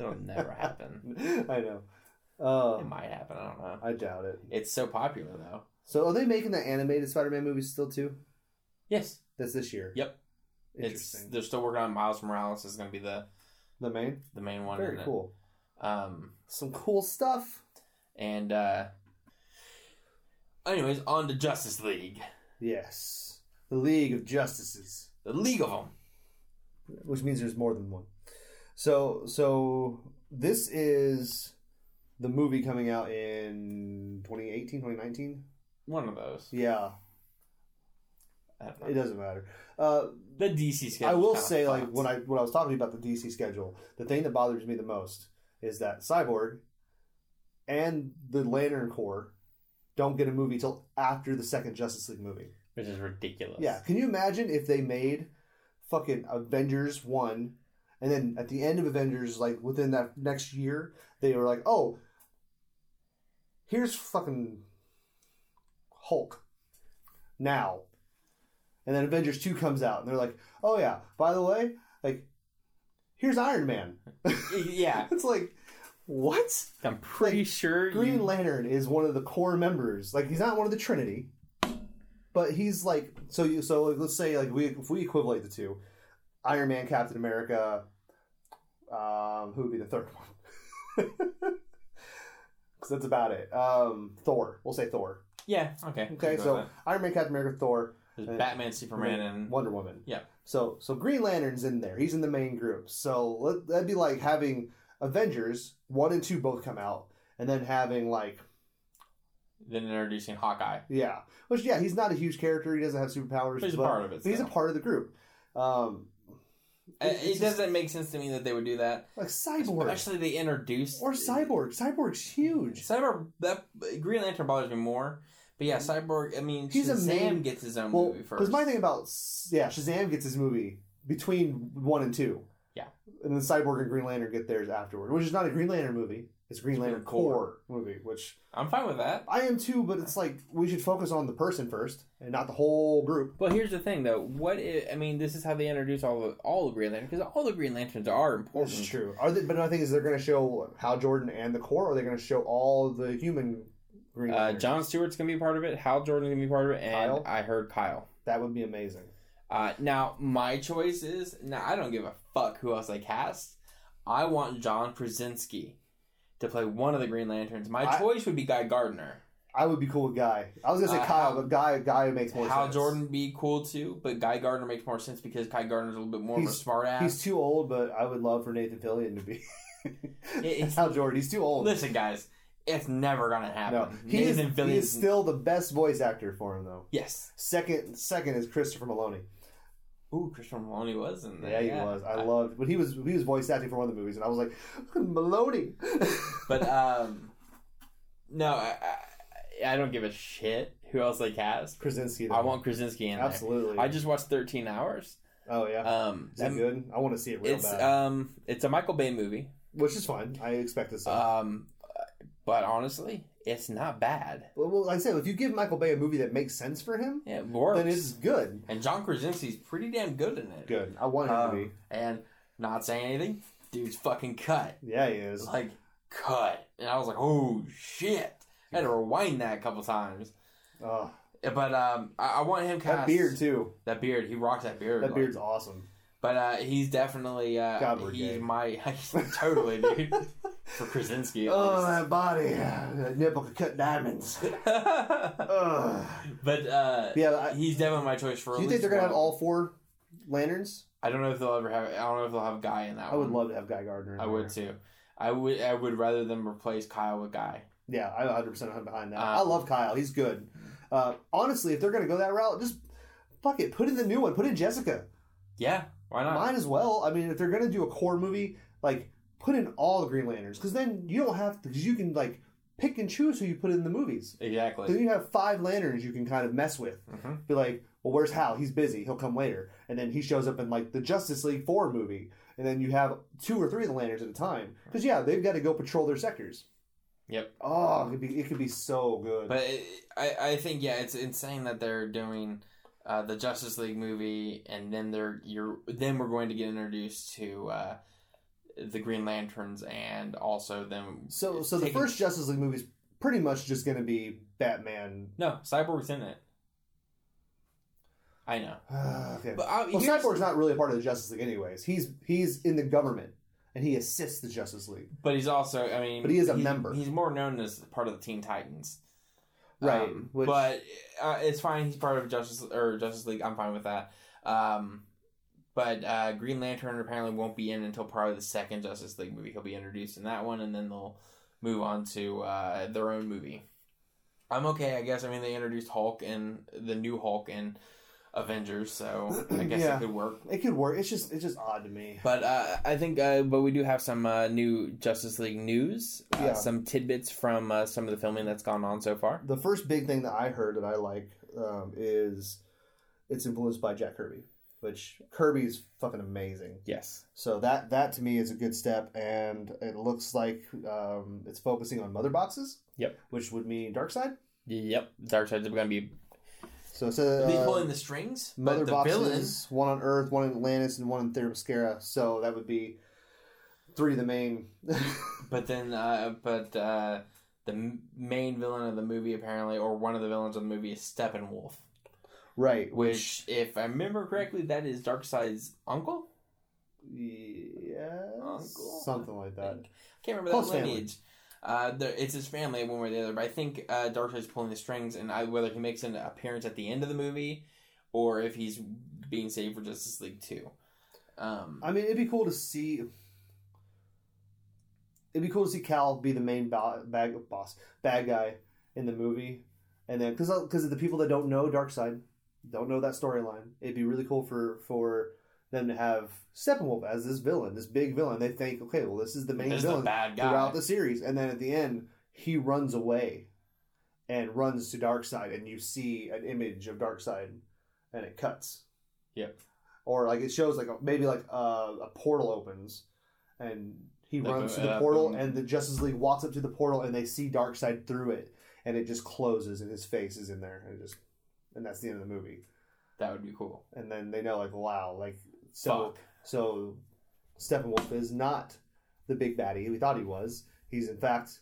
It'll never happen. I know. It might happen. I don't know. I doubt it. It's so popular, though. So are they making the animated Spider-Man movies still, too? Yes. That's this year? Yep. Interesting. They're still working on Miles Morales. Is going to be the main? The main one. Very cool. Some cool stuff. And, anyways, on to Justice League. Yes. The League of Justices. The League of them. Which means there's more than one. So this is the movie coming out in 2018, 2019? One of those. Yeah. It doesn't matter. The DC schedule. I will say, like, when I was talking about the DC schedule, the thing that bothers me the most is that Cyborg and the Lantern Corps don't get a movie till after the second Justice League movie. Which is ridiculous. Yeah. Can you imagine if they made fucking Avengers 1... and then at the end of Avengers, like within that next year, they were like, oh, here's fucking Hulk now. And then Avengers 2 comes out and they're like, oh yeah, by the way, like, here's Iron Man. Yeah. It's like, what? I'm pretty sure. Green Lantern is one of the core members. Like, he's not one of the Trinity, but he's like, so like, let's say like if we equivalent the two. Iron Man, Captain America, who would be the third one? Because that's about it. Thor. We'll say Thor. Yeah, okay. Okay, so that. Iron Man, Captain America, Thor. Batman, Superman, and... Wonder Woman. Yeah. So Green Lantern's in there. He's in the main group. So that'd be like having Avengers 1 and 2 both come out, and then having, like... Then introducing Hawkeye. Yeah. Which, yeah, he's not a huge character. He doesn't have superpowers. But he's a part of it. He's a part of the group. It doesn't make sense to me that they would do that. Like Cyborg. Actually, they introduced... Or Cyborg. Cyborg's huge. Cyborg... That, Green Lantern bothers me more. But yeah, Cyborg... I mean, Shazam gets his own movie first. Because my thing about... Yeah, Shazam gets his movie between 1 and 2. Yeah. And then Cyborg and Green Lantern get theirs afterward. Which is not a Green Lantern movie. It's Green Lantern Corps movie, which... I'm fine with that. I am too, but it's like, we should focus on the person first, and not the whole group. Well, here's the thing, though. What if, I mean, this is how they introduce all the Green Lanterns, because all the Green Lanterns are important. That's true. But another thing is, they're going to show Hal Jordan and the Corps, or they're going to show all the human Green Lanterns? John Stewart's going to be part of it, Hal Jordan's going to be part of it, and Kyle? I heard Kyle. That would be amazing. Now, my choice is... Now, I don't give a fuck who else I cast. I want John Krasinski to play one of the Green Lanterns. My choice would be Guy Gardner. I would be cool with Guy. I was going to say Kyle, but Guy makes more sense. Hal Jordan would be cool too, but Guy Gardner makes more sense because Guy Gardner's a little bit more of a smart ass. He's too old, but I would love for Nathan Fillion to be Hal Jordan. He's too old. Listen, guys, it's never going to happen. No. He is still the best voice actor for him, though. Yes. Second is Christopher Maloney. Ooh, Christopher Maloney was in there. Yeah, he was. I loved... But he was voice acting for one of the movies, and I was like, Maloney! But, no, I don't give a shit who else they cast. Krasinski. I want Krasinski in there. Absolutely. I just watched 13 Hours. Oh, yeah. Is that good? I want to see it real bad. It's a Michael Bay movie. Which is fine. I expect this. But honestly... It's not bad. Well, like I said, if you give Michael Bay a movie that makes sense for him, it works. Then it's good. And John Krasinski's pretty damn good in it. Good. I want him to be. And not saying anything, dude's fucking cut. Yeah, he is. Like, cut. And I was like, oh, shit. I had to rewind that a couple times. Oh. But I want him cast. That beard, too. That beard. He rocks that beard. That beard's awesome. But he's definitely... God, we're gay. Totally, dude. For Krasinski. Oh, that body. That nipple could cut diamonds. But he's definitely my choice for... Do you think they're going to have all four lanterns? I don't know if they'll ever have... I don't know if they'll have Guy in that one. I would love to have Guy Gardner in there. I would, too. I would rather them replace Kyle with Guy. Yeah, I 100% am behind that. I love Kyle. He's good. Honestly, if they're going to go that route, just fuck it. Put in the new one. Put in Jessica. Yeah, why not? Might as well. I mean, if they're going to do a core movie, like... Put in all the Green Lanterns, because then you don't have to, because you can like pick and choose who you put in the movies. Exactly. Then you have 5 lanterns you can kind of mess with. Mm-hmm. Be like, well, where's Hal? He's busy. He'll come later. And then he shows up in like the Justice League 4 movie. And then you have 2 or 3 of the lanterns at a time. Because yeah, they've got to go patrol their sectors. Yep. Oh, it could be so good. But I think yeah, it's insane that they're doing the Justice League movie, and then we're going to get introduced to. The Green Lanterns, and also them... So the first Justice League movie is pretty much just going to be Batman... No, Cyborg's in it. I know. Okay. But Cyborg's not really a part of the Justice League anyways. He's in the government, and he assists the Justice League. But he's also, I mean... But he is a member. He's more known as part of the Teen Titans. Right. But it's fine. He's part of Justice League. I'm fine with that. But Green Lantern apparently won't be in until probably the second Justice League movie. He'll be introduced in that one, and then they'll move on to their own movie. I'm okay, I guess. I mean, they introduced Hulk and the new Hulk and Avengers, so I guess It could work. It could work. It's just odd to me. But I think, but we do have some new Justice League news. Some tidbits from some of the filming that's gone on so far. The first big thing that I heard that I like is it's influenced by Jack Kirby. Which Kirby is fucking amazing. Yes. So that to me is a good step, and it looks like it's focusing on mother boxes. Yep. Which would mean Darkseid. Yep. Darkseid's going to be. So they pulling the strings. Mother boxes. Villain... One on Earth, one in Atlantis, and one in Themyscira. So that would be 3 of the main. But then, the main villain of the movie apparently, or one of the villains of the movie, is Steppenwolf. Right, which, if I remember correctly, that is Darkseid's uncle? Yes. Uncle? Something like that. I can't remember that lineage. It's his family, one way or the other. But I think Darkseid's pulling the strings, and whether he makes an appearance at the end of the movie, or if he's being saved for Justice League 2. I mean, it'd be cool to see... It'd be cool to see Cal be the main bad guy in the movie. And then, because the people that don't know Darkseid, don't know that storyline, it'd be really cool for them to have Steppenwolf as this villain, this big villain. They think, okay, well, this is the main villain throughout the series. And then at the end, he runs away and runs to Darkseid, and you see an image of Darkseid, and it cuts. Yep. Or like it shows like a portal opens, and he runs to the portal, and the Justice League walks up to the portal, and they see Darkseid through it, and it just closes, and his face is in there, and that's the end of the movie. That would be cool. And then they know, like, wow, like so Steppenwolf is not the big baddie we thought he was. He's in fact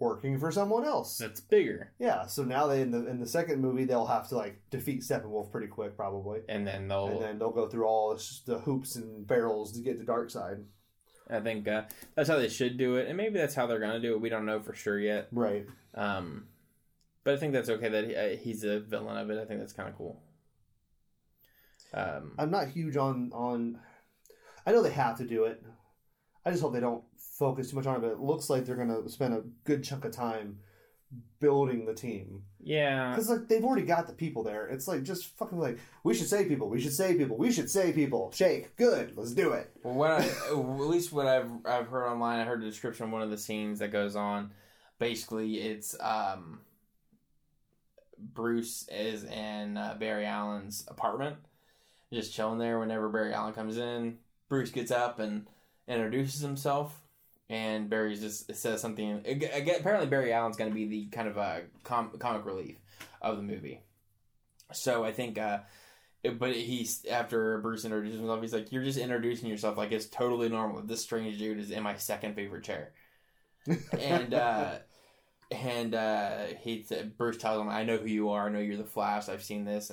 working for someone else that's bigger. Yeah, so now they in the second movie they'll have to like defeat Steppenwolf pretty quick probably, and then they'll go through all the hoops and barrels to get to Darkseid. I think that's how they should do it, and maybe that's how they're gonna do it. We don't know for sure yet, right? But I think that's okay that he's a villain of it. I think that's kind of cool. I'm not huge on. I know they have to do it. I just hope they don't focus too much on it, but it looks like they're going to spend a good chunk of time building the team. Yeah. Because, like, they've already got the people there. It's like, just fucking like, we should save people. Shake. Good. Let's do it. Well, at least what I've heard online, I heard a description of one of the scenes that goes on. Basically, it's Bruce is in Barry Allen's apartment, just chilling there whenever Barry Allen comes in. Bruce gets up and introduces himself, and Barry just says something. Apparently, Barry Allen's going to be the kind of comic relief of the movie. So I think, after Bruce introduces himself, he's like, "You're just introducing yourself like it's totally normal. This strange dude is in my second favorite chair," and Bruce tells him, "I know who you are. I know you're the Flash. I've seen this."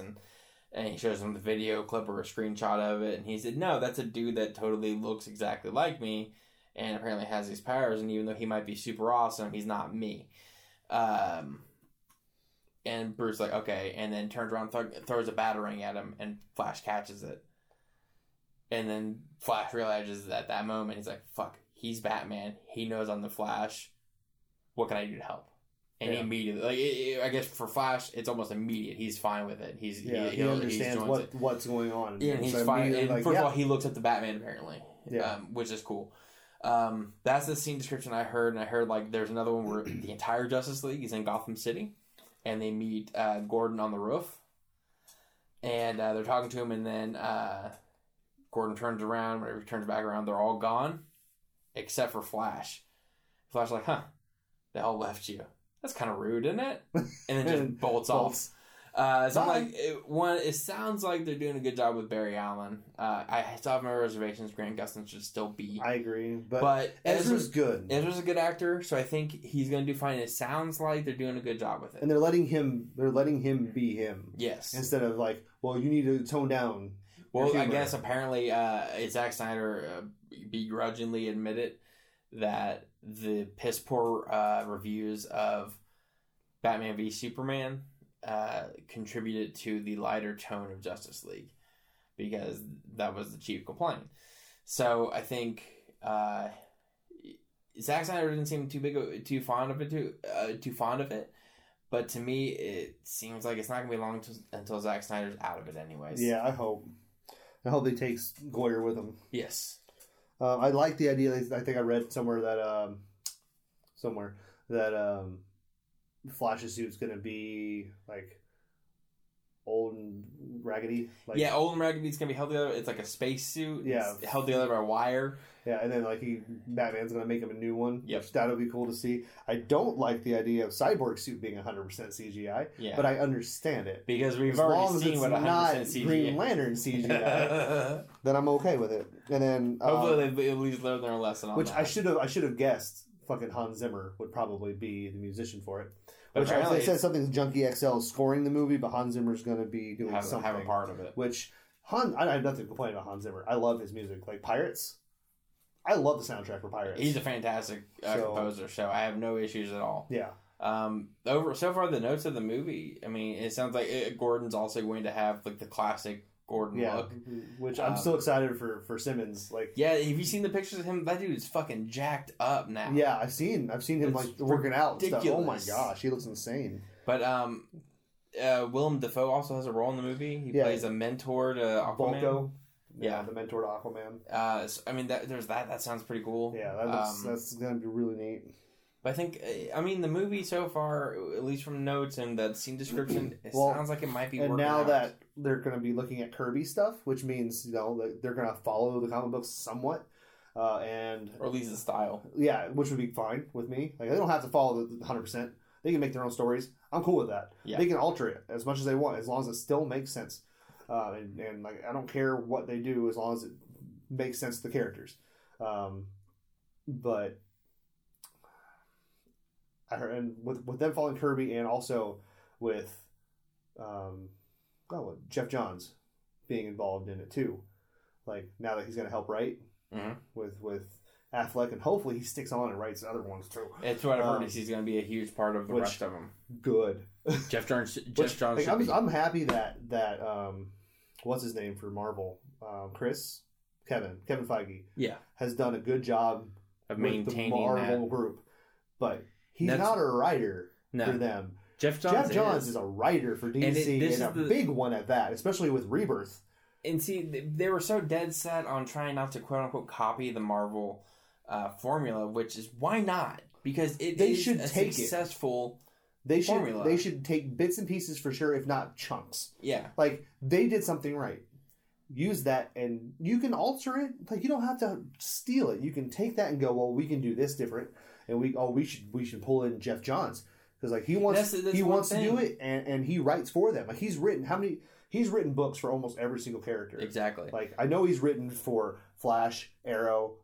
And he shows him the video clip or a screenshot of it. And he said, no, that's a dude that totally looks exactly like me and apparently has these powers. And even though he might be super awesome, he's not me. And Bruce like, okay. And then turns around and throws a batarang at him. And Flash catches it. And then Flash realizes at that moment, he's like, fuck, he's Batman. He knows I'm the Flash. What can I do to help? And immediately, I guess for Flash, it's almost immediate. He's fine with it. He understands what's going on. Yeah, and he's fine. And first of all, he looks up to Batman apparently, which is cool. That's the scene description I heard, and I heard like there's another one where the entire Justice League is in Gotham City, and they meet Gordon on the roof, and they're talking to him, and then Gordon turns around. Whenever he turns back around, they're all gone, except for Flash. Flash like, huh, they all left you. That's kind of rude, isn't it? And then just bolts off. So I'm like, it sounds like they're doing a good job with Barry Allen. I still have my reservations. Grant Gustin should still be. I agree, but Ezra's good. Ezra's a good actor, so I think he's going to do fine. It sounds like they're doing a good job with it, and they're letting him be him. Yes, instead of like, well, you need to tone down. Well, I guess apparently, Zack Snyder begrudgingly admitted that the piss poor reviews of Batman v Superman contributed to the lighter tone of Justice League, because that was the chief complaint. So I think Zack Snyder didn't seem too fond of it, but to me it seems like it's not gonna be long until Zack Snyder's out of it anyways. Yeah, I hope he takes Goyer with him. Yes. I like the idea. I think I read somewhere that Flash's suit's going to be like old and raggedy. Like, yeah, old and raggedy. It's going to be held together. It's like a space suit. Yeah, it's held together by a wire. Yeah, and then like Batman's going to make him a new one. Yep. Which that'll be cool to see. I don't like the idea of Cyborg's suit being 100% CGI. Yeah. But I understand it because we've already seen what 100% CGI. Green Lantern CGI. Then I'm okay with it. And then hopefully they at least learn their lesson on that. I should have guessed fucking Hans Zimmer would probably be the musician for it. But which I said something Junkie XL is scoring the movie, but Hans Zimmer's going to be doing something. Have a part of it. Which I have nothing to complain about Hans Zimmer. I love his music. Like Pirates. I love the soundtrack for Pirates. He's a fantastic composer, so I have no issues at all. Yeah. So far the notes of the movie, I mean, it sounds like Gordon's also going to have like the classic Gordon look. Which I'm still excited for Simmons. Like, yeah, have you seen the pictures of him? That dude is fucking jacked up now. Yeah, I've seen him it's like working out and stuff. Oh my gosh, he looks insane. But Willem Dafoe also has a role in the movie. He plays a mentor to Aquaman. Volko. Yeah, the mentor to Aquaman. So, I mean, there's that. That sounds pretty cool. Yeah, that looks, that's going to be really neat. But I think, I mean, the movie so far, at least from notes and that scene description, it sounds like it might be working. And now that they're going to be looking at Kirby stuff, which means, you know, they're going to follow the comic books somewhat. Or at least the style. Yeah, which would be fine with me. Like, they don't have to follow the 100%. They can make their own stories. I'm cool with that. Yeah. They can alter it as much as they want, as long as it still makes sense. And like, I don't care what they do as long as it makes sense to the characters. But I heard, and with them following Kirby, and also with Jeff Johns being involved in it too. Like, now that he's going to help write with Affleck, and hopefully he sticks on and writes other ones too. It's what I've heard is he's going to be a huge part of the rest of them. Good. Jeff Johns. Like, I'm happy that what's his name for Marvel? Kevin Feige. Yeah, has done a good job of maintaining with the Marvel group, but he's not a writer for them. Jeff Johns is a writer for DC, and a big one at that, especially with Rebirth. And see, they were so dead set on trying not to quote unquote copy the Marvel formula, which is why not? Because they should take a successful formula. They should take bits and pieces for sure, if not chunks. Yeah. Like, they did something right. Use that, and you can alter it. Like, you don't have to steal it. You can take that and go, well, we can do this different, and we should pull in Jeff Johns, because like he wants to do it, and he writes for them. Like, he's written books for almost every single character. Exactly. Like, I know he's written for Flash, Arrow,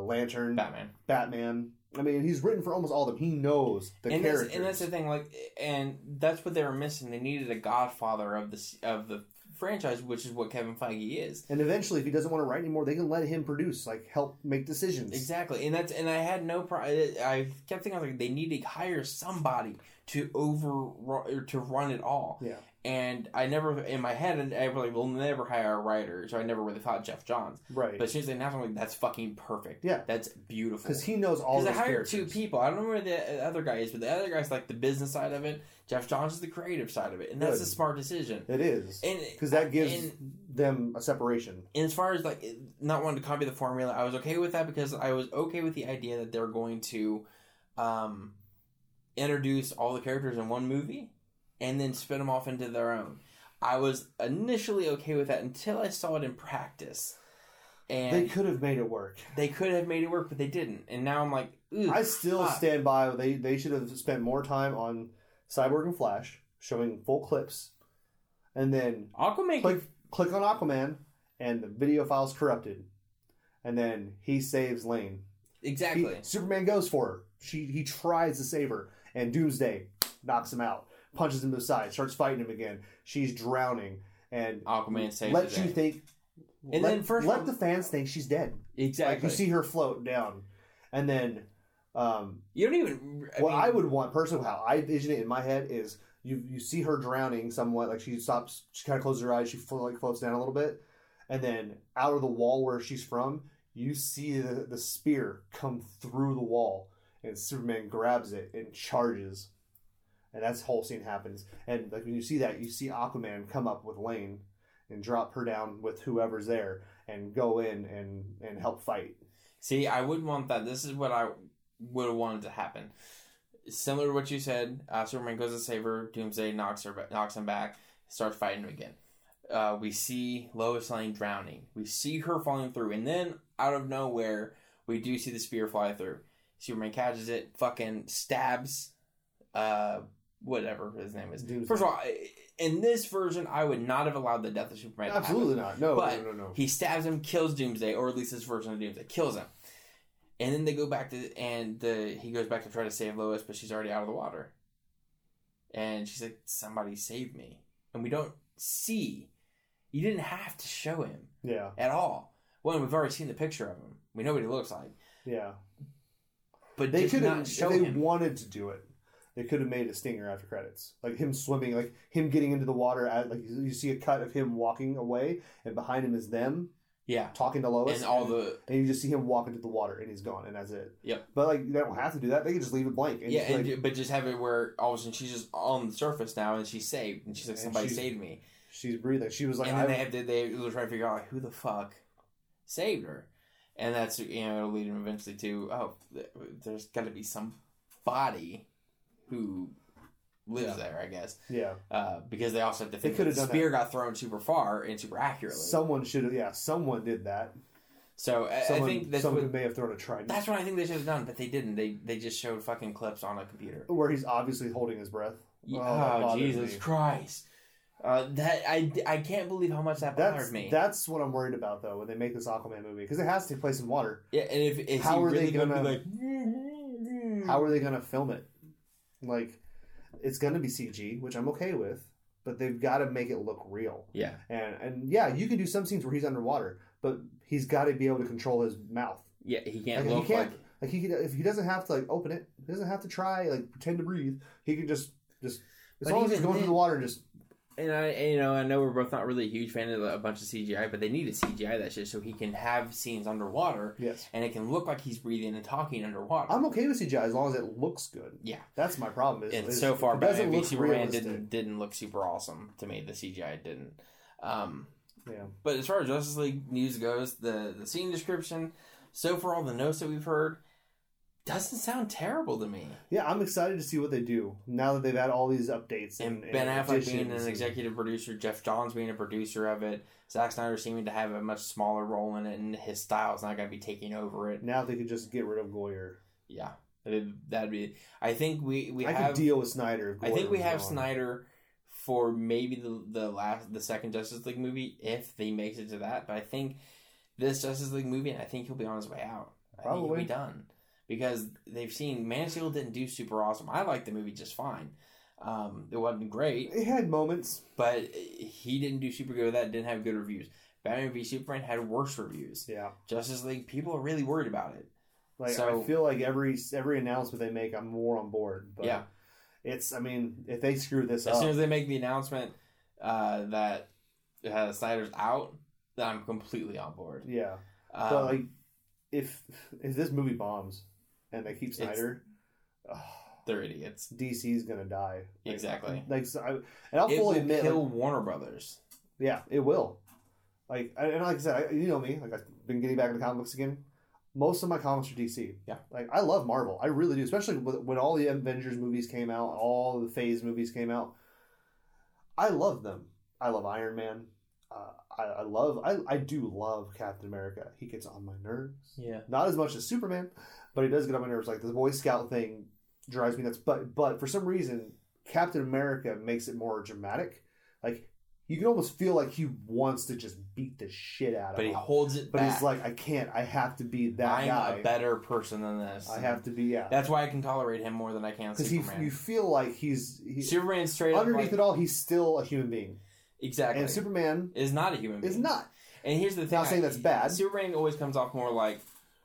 Lantern, Batman. I mean, he's written for almost all of them. He knows the characters. That's the thing. Like, and that's what they were missing. They needed a godfather of the franchise, which is what Kevin Feige is. And eventually, if he doesn't want to write anymore, they can let him produce, like, help make decisions. Exactly. And I had no problem. I kept thinking, like, they need to hire somebody to run it all. Yeah. And I never, in my head, I was like, we'll never hire a writer. So I never really thought Jeff Johns. Right. But since they announced, I'm like, that's fucking perfect. Yeah. That's beautiful. Because he knows all the characters. Because I hired two people. I don't know where the other guy is, but the other guy's like the business side of it. Jeff Johns is the creative side of it. And that's a smart decision. It is. Because that gives them a separation. And as far as like not wanting to copy the formula, I was okay with that, because I was okay with the idea that they're going to introduce all the characters in one movie. And then spin them off into their own. I was initially okay with that until I saw it in practice. And they could have made it work. But they didn't. And now I'm like, ooh. I still stand by. They should have spent more time on Cyborg and Flash, showing full clips. And then Aquaman. Click on Aquaman, and the video file's corrupted. And then he saves Lane. Exactly. Superman goes for her. He tries to save her. And Doomsday knocks him out. Punches him to the side, starts fighting him again. She's drowning, and Aquaman saves her. Let you think, and then let the fans think she's dead. Exactly, like you see her float down, and then you don't even. I would want personally, how I envision it in my head is you see her drowning somewhat, like she stops, she kind of closes her eyes, she floats down a little bit, and then out of the wall where she's from, you see the spear come through the wall, and Superman grabs it and charges. And that whole scene happens. And like when you see that, you see Aquaman come up with Lane and drop her down with whoever's there and go in and help fight. See, I would want that. This is what I would have wanted to happen. Similar to what you said, Superman goes to save her. Doomsday knocks him back, starts fighting him again. We see Lois Lane drowning. We see her falling through. And then out of nowhere, we do see the spear fly through. Superman catches it, fucking stabs whatever his name is. Doomsday. First of all, in this version, I would not have allowed the death of Superman. Absolutely not. No. He stabs him, kills Doomsday, or at least this version of Doomsday kills him. And then they go back to, he goes back to try to save Lois, but she's already out of the water. And she's like, "Somebody save me!" And we don't see. You didn't have to show him. Yeah. At all. Well, we've already seen the picture of him. We know what he looks like. Yeah. But they could have. They wanted to do it. They could have made a stinger after credits, like him swimming, like him getting into the water. Like you see a cut of him walking away, and behind him is them. Yeah, talking to Lois, and you just see him walk into the water, and he's gone, and that's it. Yep. But like, they don't have to do that; they can just leave it blank. And yeah, just, like, but just have it where all of a sudden she's just on the surface now, and she's saved, and she's like, "Somebody saved me." She's breathing. She was like, and then they were trying to figure out like, who the fuck saved her, and that's it'll lead them eventually to there's got to be somebody who lives there, I guess. Yeah. Because they also have to think that the spear got thrown super far and super accurately. Someone should have... Yeah, someone did that. So, I think that's someone may have thrown a trident. That's what I think they should have done, but they didn't. They just showed fucking clips on a computer. Where he's obviously holding his breath. Oh Jesus Christ. I can't believe how much that bothered me. That's what I'm worried about, though, when they make this Aquaman movie. Because it has to take place in water. Yeah, and if how are really they going to... like, how are they going to film it? Like... It's going to be CG, which I'm okay with, but they've got to make it look real. Yeah. And yeah, you can do some scenes where he's underwater, but he's got to be able to control his mouth. Yeah, he can't look like he can, if he doesn't have to like open it, he doesn't have to try like pretend to breathe. He can just as long as he's going through the water and just. And I know we're both not really a huge fan of a bunch of CGI, but they need to CGI that shit so he can have scenes underwater. Yes. And it can look like he's breathing and talking underwater. I'm okay with CGI as long as it looks good. Yeah. That's my problem. And so far, Batman v Superman didn't look super awesome to me. The CGI didn't. Yeah. But as far as Justice League news goes, the scene description, so far all the notes that we've heard, doesn't sound terrible to me. Yeah, I'm excited to see what they do now that they've had all these updates. And Ben Affleck being an executive producer, Jeff Johns being a producer of it, Zack Snyder seeming to have a much smaller role in it, and his style's not going to be taking over it. Now they could just get rid of Goyer. Yeah. That'd be... I think we have... I could deal with Snyder. I think we have Snyder for maybe the second Justice League movie, if they make it to that. But I think this Justice League movie, and I think he'll be on his way out. Probably. I think he'll be done. Because they've seen Man of Steel didn't do super awesome. I liked the movie just fine. It wasn't great. It had moments. But he didn't do super good with that. Didn't have good reviews. Batman v Superman had worse reviews. Yeah. Justice League, people are really worried about it. Like so, I feel like every announcement they make, I'm more on board. But yeah. It's, I mean, if they screw this up. As soon as they make the announcement that Snyder's out, then I'm completely on board. Yeah. But like, if this movie bombs... And they keep Snyder. They're idiots. DC's gonna die. Like, exactly. Like, and I'll fully admit, kill like, Warner Brothers. Yeah, it will. Like, and like I said, you know me. Like, I've been getting back into comic books again. Most of my comics are DC. Yeah. Like, I love Marvel. I really do. Especially when all the Avengers movies came out, all the Phase movies came out. I love them. I love Iron Man. I do love Captain America. He gets on my nerves. Yeah. Not as much as Superman, but he does get on my nerves. Like the Boy Scout thing drives me nuts. But for some reason, Captain America makes it more dramatic. Like you can almost feel like he wants to just beat the shit out of him. But he holds it back. But he's like, I can't. I have to be that guy. I'm a better person than this. I have to be, yeah. That's why I can tolerate him more than I can Superman. Because you feel like he's Superman's straight up. Underneath it all, he's still a human being. Exactly. And Superman... is not a human being. Is not. And here's the thing. I'm not saying that's bad. Superman always comes off more like,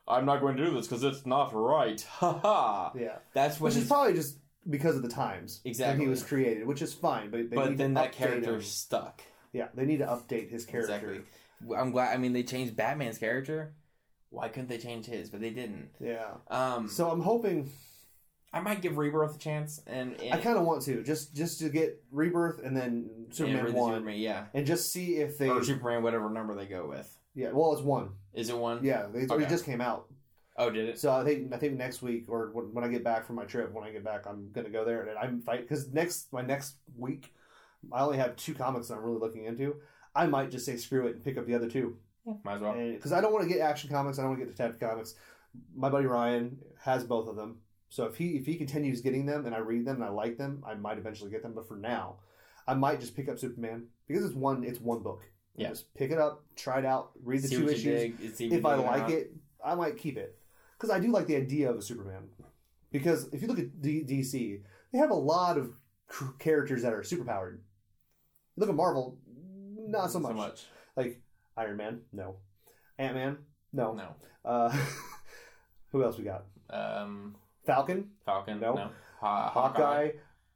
I'm not going to do this because it's not right. Ha ha. Yeah. That's what which is probably just because of the times. Exactly. When he was created, which is fine. But then that character's stuck. Yeah. They need to update his character. Exactly. I'm glad... I mean, they changed Batman's character. Why couldn't they change his? But they didn't. Yeah. So I'm hoping... I might give Rebirth a chance, and I kind of want to just to get Rebirth and then Superman and 1, Superman, yeah, and just see if they or Superman whatever number they go with. Yeah, well, it's 1. Is it 1? Yeah, it just came out. Oh, did it? So I think next week or when I get back from my trip, I'm gonna go there and I'm fight because my next week, I only have 2 comics that I'm really looking into. I might just say screw it and pick up the other 2. Yeah. Might as well because I don't want to get action comics. I don't want to get detective comics. My buddy Ryan has both of them. So if he continues getting them and I read them and I like them, I might eventually get them. But for now, I might just pick up Superman because it's one book. Yeah. Just pick it up, try it out, read the 2 issues. If I like it, I might keep it because I do like the idea of a Superman. Because if you look at DC, they have a lot of characters that are superpowered. You look at Marvel, not so much. Like Iron Man, no. Ant-Man, no. Who else we got? Falcon? No. Hawkeye,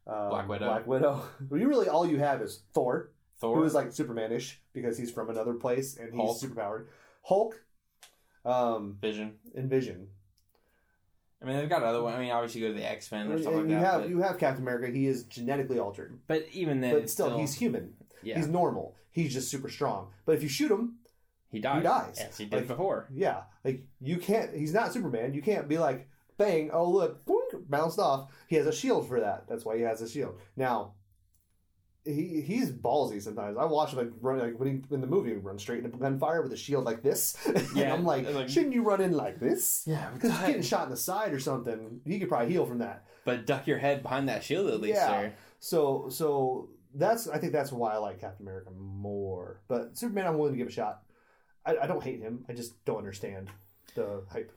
Black Widow. Well, you really all you have is Thor, who is like Superman-ish because he's from another place and he's superpowered. Hulk, Vision. I mean, they've got other ones. I mean, obviously you go to the X-Men or something like that. You have Captain America. He is genetically altered. But even then... But still, he's human. Yeah. He's normal. He's just super strong. But if you shoot him, he dies. As he did before. Yeah. Like, you can't... He's not Superman. You can't be like, bang, oh, look, boink, bounced off. He has a shield for that. That's why he has a shield. Now, he's ballsy sometimes. I watch him when in the movie, run straight into gunfire with a shield like this. Yeah, I'm like, shouldn't you run in like this? Yeah, because he's getting shot in the side or something. You could probably heal from that. But duck your head behind that shield at least. Yeah. Sir. So I think that's why I like Captain America more. But Superman, I'm willing to give a shot. I don't hate him. I just don't understand the hype.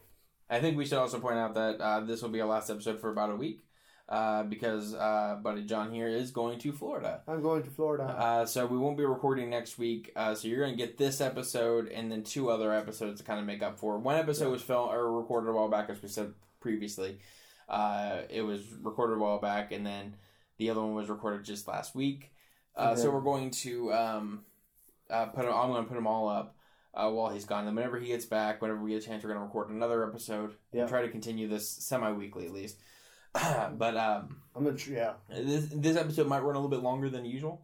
I think we should also point out that this will be our last episode for about a week. Because buddy John here is going to Florida. I'm going to Florida. So we won't be recording next week. So you're going to get this episode and then two other episodes to kind of make up for. One episode was filmed or recorded a while back, as we said previously. It was recorded a while back, and then the other one was recorded just last week. So we're going to I'm going to put them all up while he's gone. And whenever he gets back, whenever we get a chance, we're going to record another episode and try to continue this semi-weekly at least. But I'm gonna this episode might run a little bit longer than usual,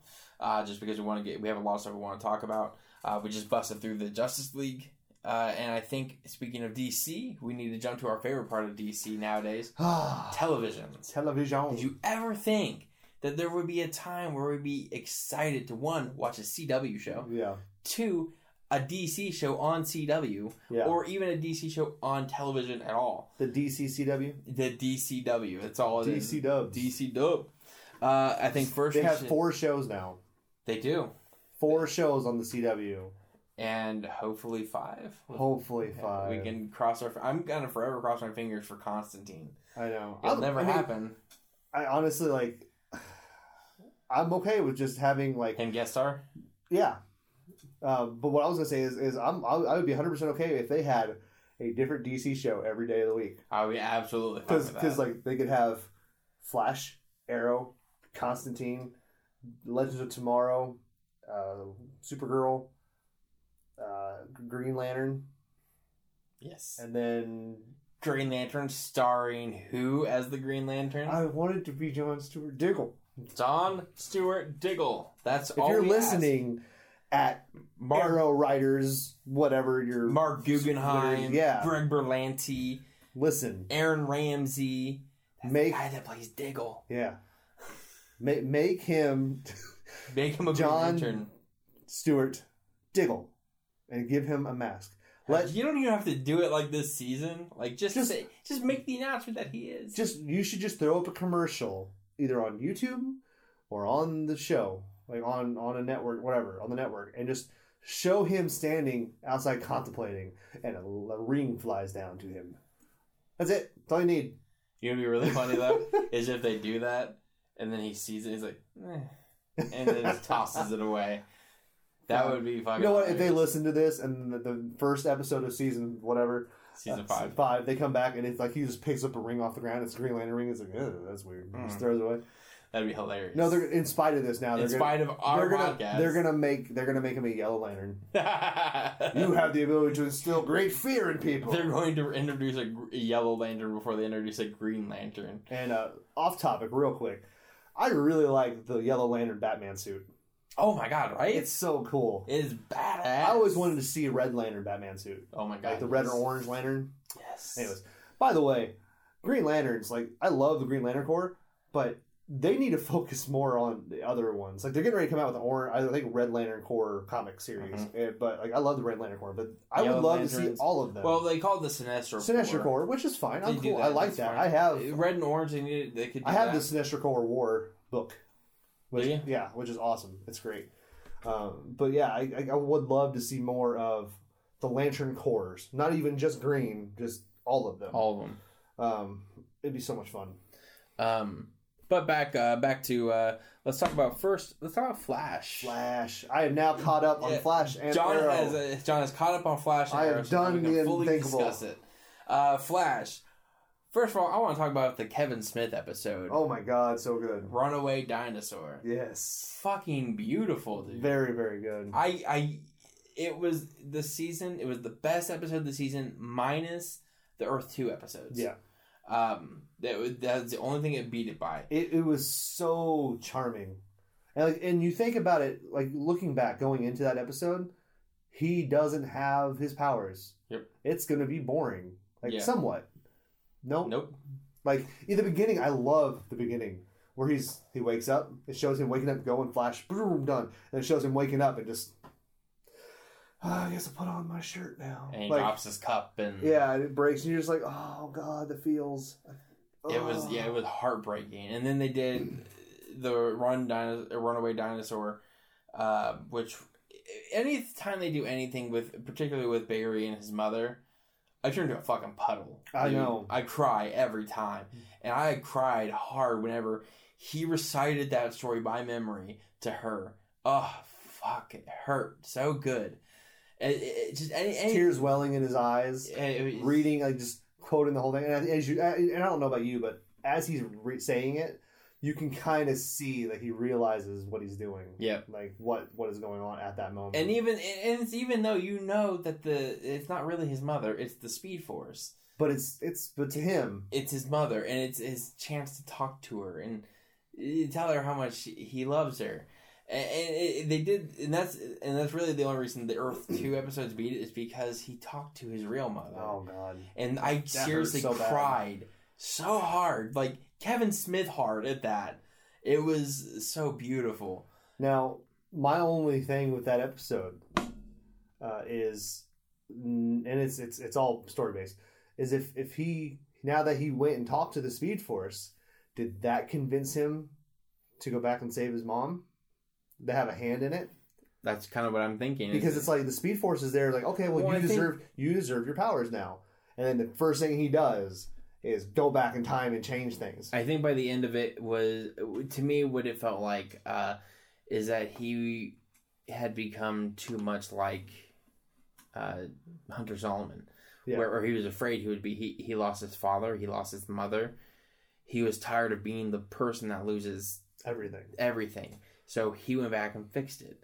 just because we have a lot of stuff we want to talk about. We just busted through the Justice League, and I think speaking of DC, we need to jump to our favorite part of DC nowadays: television. Did you ever think that there would be a time where we'd be excited to 1, watch a CW show, 2, a DC show on CW, or even a DC show on television at all? The DCCW? The DCW. That's all it is. DC Dub. I think first... They have 4 shows now. They do. 4 shows on the CW. And hopefully 5. Hopefully 5. We can cross our... I'm going to forever cross my fingers for Constantine. I know. It'll never happen. I honestly, I'm okay with just having, him guest star? Yeah. But what I was going to say is I would be 100% okay if they had a different DC show every day of the week. I would absolutely fine with that. Because, they could have Flash, Arrow, Constantine, Legends of Tomorrow, Supergirl, Green Lantern. Yes. And then... Green Lantern starring who as the Green Lantern? I wanted to be John Stewart Diggle. John Stewart Diggle. That's all we ask. If you're listening... At Mark, Arrow Writers, whatever your Mark Guggenheim, Greg Berlanti, listen, Aaron Ramsey, the guy that plays Diggle, make him, a John Stewart Diggle, and give him a mask. You don't even have to do it like this season. Just make the announcement that he is. You should just throw up a commercial either on YouTube or on the show. On a network, whatever, on the network, and just show him standing outside contemplating, and a ring flies down to him. That's it. That's all you need. You know what would be really funny, though, is if they do that, and then he sees it, he's like, eh, and then just tosses it away. That would be fucking... You know what, hilarious. If they listen to this, and the first episode of season whatever... Season 5. They come back, and it's like he just picks up a ring off the ground, it's a Green Lantern ring, it's like, oh, that's weird. Mm. Just throws it away. That'd be hilarious. No, in spite of this now. They're gonna make him a Yellow Lantern. You have the ability to instill great fear in people. They're going to introduce a Yellow Lantern before they introduce a Green Lantern. And off topic, real quick, I really like the Yellow Lantern Batman suit. Oh my god! Right? It's so cool. It is badass. I always wanted to see a Red Lantern Batman suit. Oh my god! Like the red or orange lantern. Yes. Anyways, by the way, Green Lanterns. I love the Green Lantern Corps, but they need to focus more on the other ones. They're getting ready to come out with Red Lantern Corps comic series. Mm-hmm. But I love the Red Lantern Corps. But I would love to see all of them. Well, they call it the Sinestro Corps, which is fine. I'm cool. I like that. Fine. I have Red and Orange. I have the Sinestro Corps War book. Which, yeah, which is awesome. It's great. But yeah, I would love to see more of the Lantern Corps. Not even just green, just all of them. All of them. It'd be so much fun. But back to let's talk about Flash. I am now caught up on Flash and Arrow. John has caught up on Flash and Arrow. I have done the unthinkable. Discuss it. Flash. First of all, I want to talk about the Kevin Smith episode. Oh my god, so good. Runaway Dinosaur. Yes. Fucking beautiful, dude. Very, very good. It was the season, it was the best episode of the season, minus the Earth 2 episodes. Yeah. That's the only thing it beat it by. It was so charming. And you think about it, like looking back, going into that episode, he doesn't have his powers. Yep. It's going to be boring. Like, somewhat. Nope. Like, in the beginning, I love the beginning, where he wakes up, it shows him waking up, going, flash, boom, done. And it shows him waking up and just, I guess I'll put on my shirt now. And he drops his cup. And it breaks, and you're just like, oh, God, the feels. Oh. It was heartbreaking. And then they did the Runaway Dinosaur, which, any time they do anything with, particularly with Barry and his mother, I turn into a fucking puddle. I know. I cry every time. And I cried hard whenever he recited that story by memory to her. Oh, fuck. It hurt so good. It just tears welling in his eyes. Reading, like, just quoting the whole thing. And and I don't know about you, but as he's saying it, you can kind of see that he realizes what he's doing. Yeah. Like, what is going on at that moment. And even though you know that it's not really his mother, it's the Speed Force. But it's to him, it's his mother, and it's his chance to talk to her and tell her how much he loves her. And that's really the only reason the Earth 2 episodes beat it, is because he talked to his real mother. Oh god! And I seriously cried so hard, like Kevin Smith hard at that. It was so beautiful. Now, my only thing with that episode is, and it's all story based, is if he, now that he went and talked to the Speed Force, did that convince him to go back and save his mom? They have a hand in it. That's kind of what I'm thinking. Because it's like the Speed Force is there, like, okay, well you deserve your powers now. And then the first thing he does is go back in time and change things. I think by the end of it was, to me, what it felt like is that he had become too much like Hunter Solomon, where he was afraid he would be. He lost his father. He lost his mother. He was tired of being the person that loses everything. So he went back and fixed it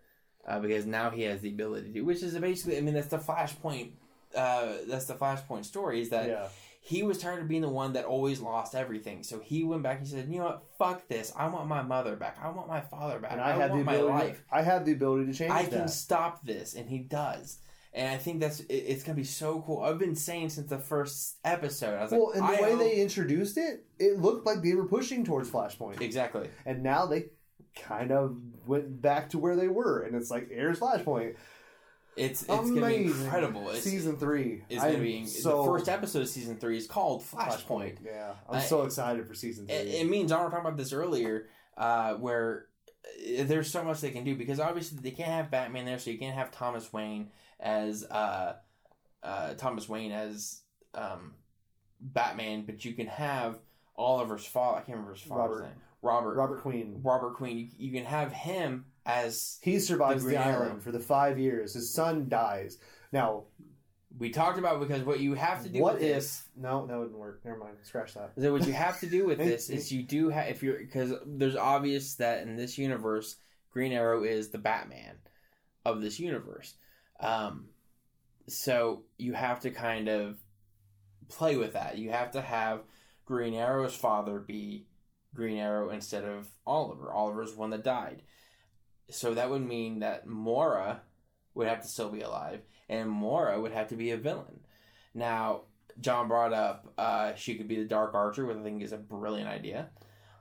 because now he has the ability to do, which is basically, I mean, that's the Flashpoint. That's the Flashpoint story, is that he was tired of being the one that always lost everything. So he went back and said, you know what? Fuck this. I want my mother back. I want my father back. And I want my life. I have the ability to change that. I can stop this. And he does. And I think it's going to be so cool. I've been saying since the first episode. The way they introduced it, it looked like they were pushing towards Flashpoint. Exactly. And now they kind of went back to where they were, and it's like, here's Flashpoint. It's going to be incredible. Season 3 is going to be the first episode of Season 3 is called Flashpoint. Yeah, I'm so excited for Season 3. It means, John, we were talking about this earlier, where there's so much they can do, because obviously they can't have Batman there, so you can't have Thomas Wayne as Batman, but you can have Oliver's father. I can't remember his father's name. Robert Queen. You can have him as... He survives the island for the 5 years. His son dies. Now... We talked about, because what you have to do with this... No, that wouldn't work. Never mind. Scratch that. So what you have to do with this is you do have... Because there's obvious that in this universe, Green Arrow is the Batman of this universe. So you have to kind of play with that. You have to have Green Arrow's father be... Green Arrow instead of Oliver. Oliver's one that died. So that would mean that Mora would have to still be alive, and Mora would have to be a villain. Now, John brought up she could be the Dark Archer, which I think is a brilliant idea.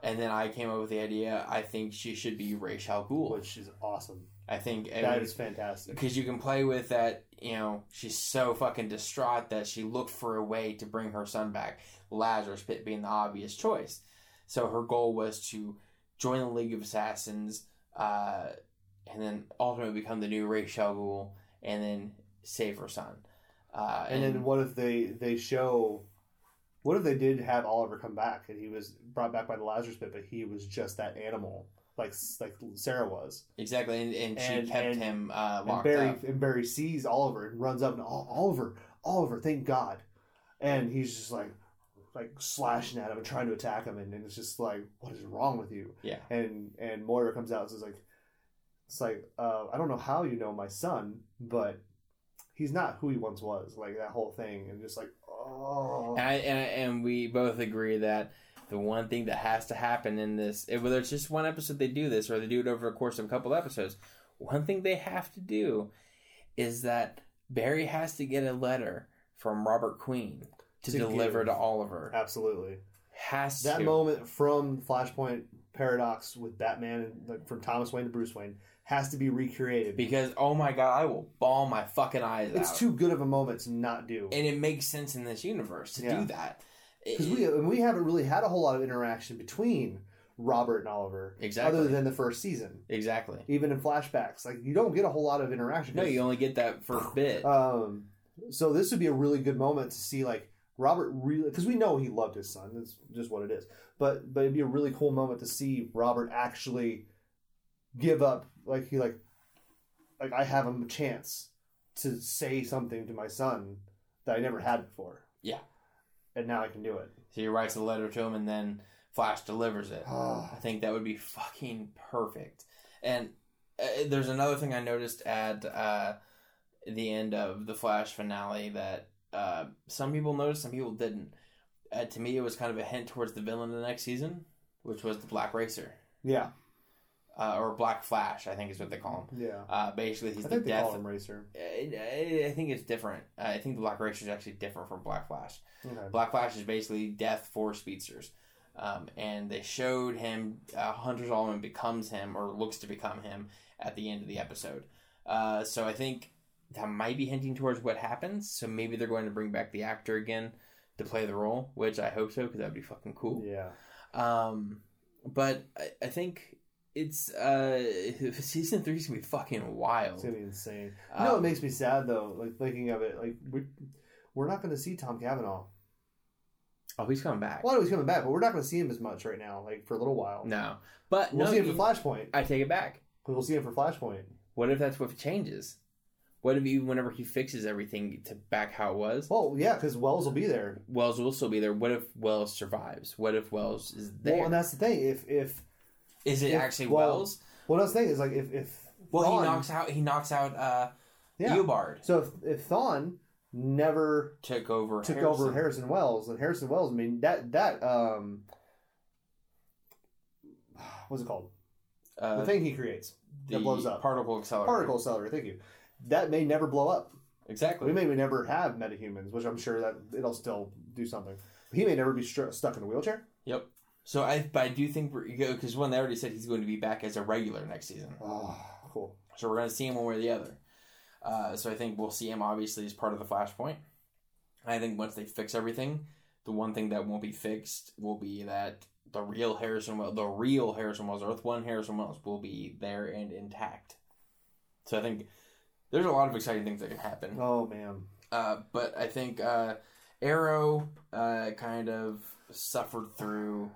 And then I came up with the idea, I think she should be Ra's al Ghul. Which is awesome. I think... That is fantastic. Because you can play with that, you know, she's so fucking distraught that she looked for a way to bring her son back. Lazarus Pit being the obvious choice. So her goal was to join the League of Assassins, and then ultimately become the new Ra's al Ghul, and then save her son. And then what if they show... What if they did have Oliver come back, and he was brought back by the Lazarus Pit, but he was just that animal, like Sarah was. Exactly, and she kept him locked up. And Barry sees Oliver and runs up, and Oliver, thank God. And he's just like... like slashing at him and trying to attack him, and it's just like, what is wrong with you? Yeah. And Moira comes out and says, like, it's like, I don't know how you know my son, but he's not who he once was. Like, that whole thing, and just like, oh. And we both agree that the one thing that has to happen in this, whether it's just one episode they do this or they do it over a course of a couple episodes, one thing they have to do is that Barry has to get a letter from Robert Queen to deliver to Oliver. Absolutely. Has that to. That moment from Flashpoint Paradox with Batman, and like, from Thomas Wayne to Bruce Wayne, has to be recreated. Because, oh my God, I will bawl my fucking eyes out. It's too good of a moment to not do. And it makes sense in this universe to do that. Because we haven't really had a whole lot of interaction between Robert and Oliver. Exactly. Other than the first season. Exactly. Even in flashbacks. Like, you don't get a whole lot of interaction. No, you only get that first bit. So this would be a really good moment to see, like, Robert really, because we know he loved his son. That's just what it is. But it'd be a really cool moment to see Robert actually give up. Like, he like I have a chance to say something to my son that I never had before. Yeah. And now I can do it. So he writes a letter to him, and then Flash delivers it. I think that would be fucking perfect. And there's another thing I noticed at the end of the Flash finale that some people noticed, some people didn't. To me, it was kind of a hint towards the villain of the next season, which was the Black Racer. Yeah. Or Black Flash, I think is what they call him. Yeah. Basically, he's the death. I think they call him Racer. I think it's different. I think the Black Racer is actually different from Black Flash. Okay. Black Flash is basically death for speedsters. And they showed him, Hunter Solomon becomes him, or looks to become him, at the end of the episode. So I think that might be hinting towards what happens. So maybe they're going to bring back the actor again to play the role, which I hope so, because that would be fucking cool. Yeah. But I think it's, season 3 is going to be fucking wild. It's going to be insane. No, it makes me sad, though, like, thinking of it. Like, we're not going to see Tom Cavanaugh. Oh, he's coming back. Well, I know he's coming back, but we're not going to see him as much right now, like, for a little while. No. But we'll see him for Flashpoint. I take it back. But we'll see him for Flashpoint. What if that's what changes? What if whenever he fixes everything to back how it was? Well, yeah, because Wells will be there. Wells will still be there. What if Wells survives? What if Wells is there? Well, and that's the thing. Is it actually Wells? Well, that's the thing. Is like, if Thawne, he knocks out Eobard. So if Thawne never took over Harrison Wells, and Harrison Wells, I mean, that what's it called? The thing he creates that blows up. Particle accelerator. Thank you. That may never blow up. Exactly. We may never have metahumans, which I'm sure that it'll still do something. He may never be stuck in a wheelchair. Yep. So I do think because one, they already said he's going to be back as a regular next season. Oh, cool. So we're going to see him one way or the other. So I think we'll see him, obviously, as part of the Flashpoint. I think once they fix everything, the one thing that won't be fixed will be that the real Harrison Wells, Earth 1 Harrison Wells, will be there and intact. So I think there's a lot of exciting things that can happen. Oh, man. But I think Arrow kind of suffered through.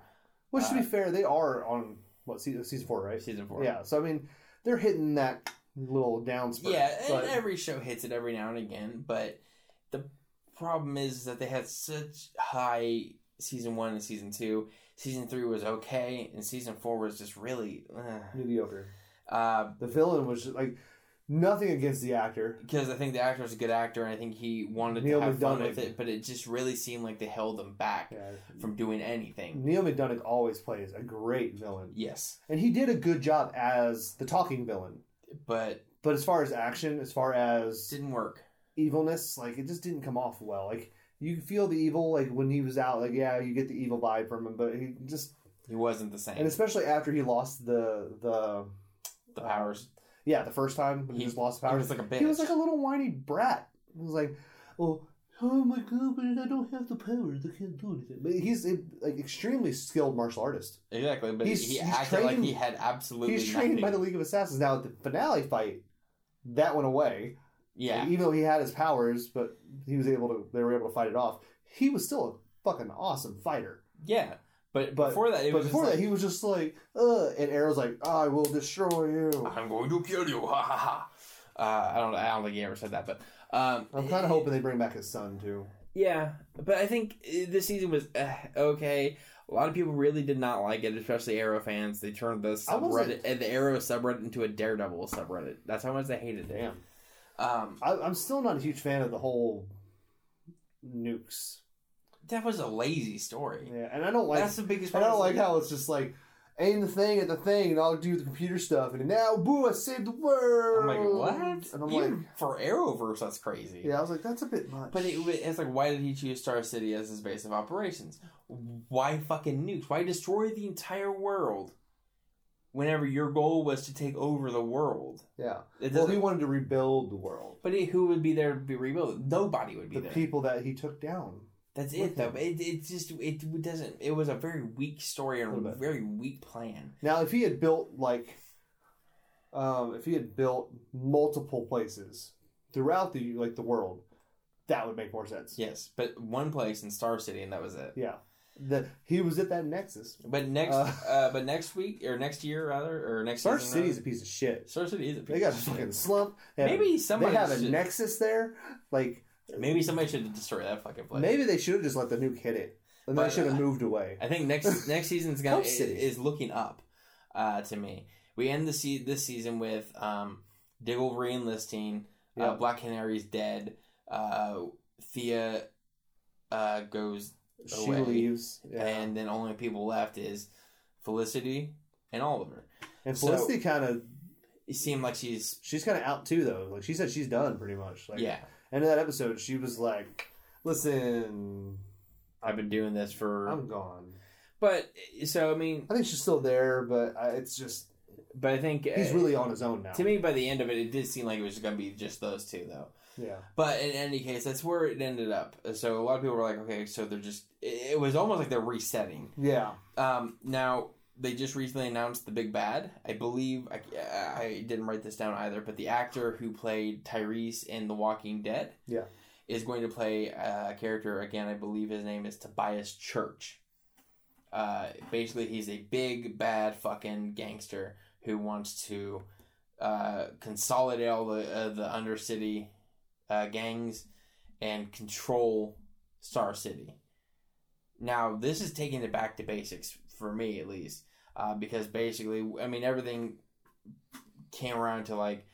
Which, to be fair, they are on, season 4, right? Season 4. Yeah, so, I mean, they're hitting that little down spurt. Yeah, and every show hits it every now and again, but the problem is that they had such high season 1 and season 2. Season 3 was okay, and season 4 was just really mediocre. The villain was just, like, nothing against the actor, because I think the actor was a good actor, and I think he wanted to have fun with it, but it just really seemed like they held him back from doing anything. Neil McDonough always plays a great villain. Yes. And he did a good job as the talking villain. But as far as action, as far as didn't work. Evilness, like, it just didn't come off well. Like, you feel the evil, like, when he was out, like, yeah, you get the evil vibe from him, but he wasn't the same. And especially after he lost the powers. Yeah, the first time when he just lost powers. He was like a bitch. He was like a little whiny brat. He was like, oh my God, but I don't have the powers. I can't do anything. But he's like extremely skilled martial artist. Exactly, but he acted trained, like he had absolutely nothing. He's trained by the League of Assassins. Now, at the finale fight, that went away. Yeah. Like, even though he had his powers, but they were able to fight it off. He was still a fucking awesome fighter. Yeah. But before that, he was just like, ugh. And Arrow's like, I will destroy you. I'm going to kill you. Ha ha ha. I don't think he ever said that, but I'm kind of hoping they bring back his son too. Yeah, but I think this season was okay. A lot of people really did not like it, especially Arrow fans. They turned the subreddit, the Arrow subreddit, into a Daredevil subreddit. That's how much they hated it. Damn. I'm still not a huge fan of the whole nukes. That was a lazy story. Yeah, and I don't like. That's the biggest problem. I don't like how it's just like aim the thing at the thing, and I'll do the computer stuff, and now boo, I saved the world. I'm like, what? And I'm even like, for Arrowverse, that's crazy. Yeah, I was like, that's a bit much. But it's like, why did he choose Star City as his base of operations? Why fucking nukes? Why destroy the entire world? Whenever your goal was to take over the world. Yeah. Well, he wanted to rebuild the world. But who would be there to be rebuilt? Nobody would be there. The people that he took down. That's it, though. It just doesn't... It was a very weak story and a very weak plan. Now, if he had built, like... if he had built multiple places throughout the world, that would make more sense. Yes, but one place in Star City and that was it. Yeah. He was at that nexus. But next Star City is a piece of shit. Star City is a piece of shit. They got a fucking slump. Maybe somebody should have a nexus there. Like, maybe somebody should have destroyed that fucking place. Maybe they should have just let the nuke hit it. And they should have moved away. I think next season's gonna is looking up to me. We end this season with Diggle re-enlisting, Black Canary's dead, Thea goes away. She leaves, yeah. And then only people left is Felicity and Oliver. And Felicity kind of, it seemed like she's kind of out too, though. Like she said, she's done pretty much. Like, yeah. End of that episode, she was like, "Listen, I've been doing this for. I'm gone." But so I mean, I think she's still there, but it's just. But I think he's really on his own now. To me, by the end of it, it did seem like it was going to be just those two, though. Yeah. But in any case, that's where it ended up. So a lot of people were like, okay, so they're just... It was almost like they're resetting. Yeah. Now, they just recently announced the big bad. I believe... I didn't write this down either, but the actor who played Tyrese in The Walking Dead... Yeah. ...is going to play a character, again, I believe his name is Tobias Church. Basically, he's a big, bad fucking gangster who wants to consolidate all the Undercity... gangs and control Star City. Now, this is taking it back to basics for me, at least, because basically, I mean, everything came around to like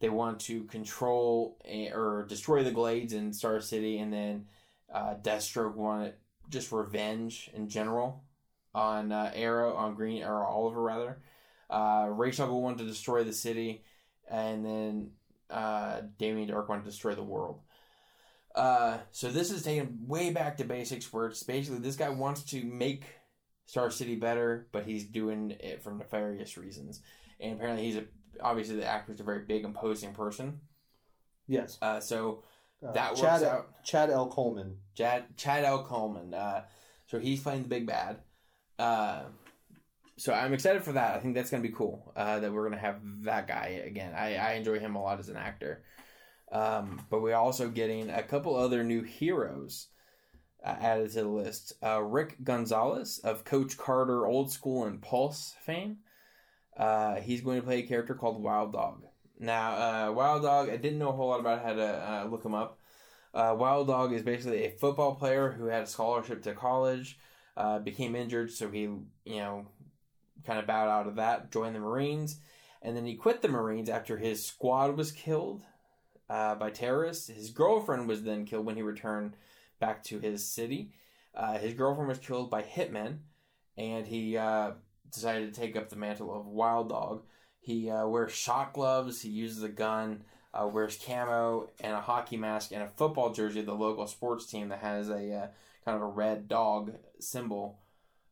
they want to control or destroy the Glades in Star City, and then Deathstroke wanted just revenge in general on Arrow, on Green or Oliver rather. Rachel wanted to destroy the city, and then. Damien Dark wanted to destroy the world. So this is taken way back to basics where it's basically this guy wants to make Star City better, but he's doing it for nefarious reasons. And apparently obviously the actor's a very big, imposing person. Yes. So that works out. Chad L. Coleman. Chad L. Coleman. So he's playing the big bad. So I'm excited for that. I think that's going to be cool that we're going to have that guy again. I enjoy him a lot as an actor. But we're also getting a couple other new heroes added to the list. Rick Gonzalez of Coach Carter, Old School, and Pulse fame. He's going to play a character called Wild Dog. Now, Wild Dog, I didn't know a whole lot about how to look him up. Wild Dog is basically a football player who had a scholarship to college, became injured, so he, kind of bowed out of that, joined the Marines, and then he quit the Marines after his squad was killed by terrorists. His girlfriend was then killed when he returned back to his city. His girlfriend was killed by hitmen, and he decided to take up the mantle of Wild Dog. He wears shot gloves, he uses a gun, wears camo and a hockey mask and a football jersey of the local sports team that has a kind of a red dog symbol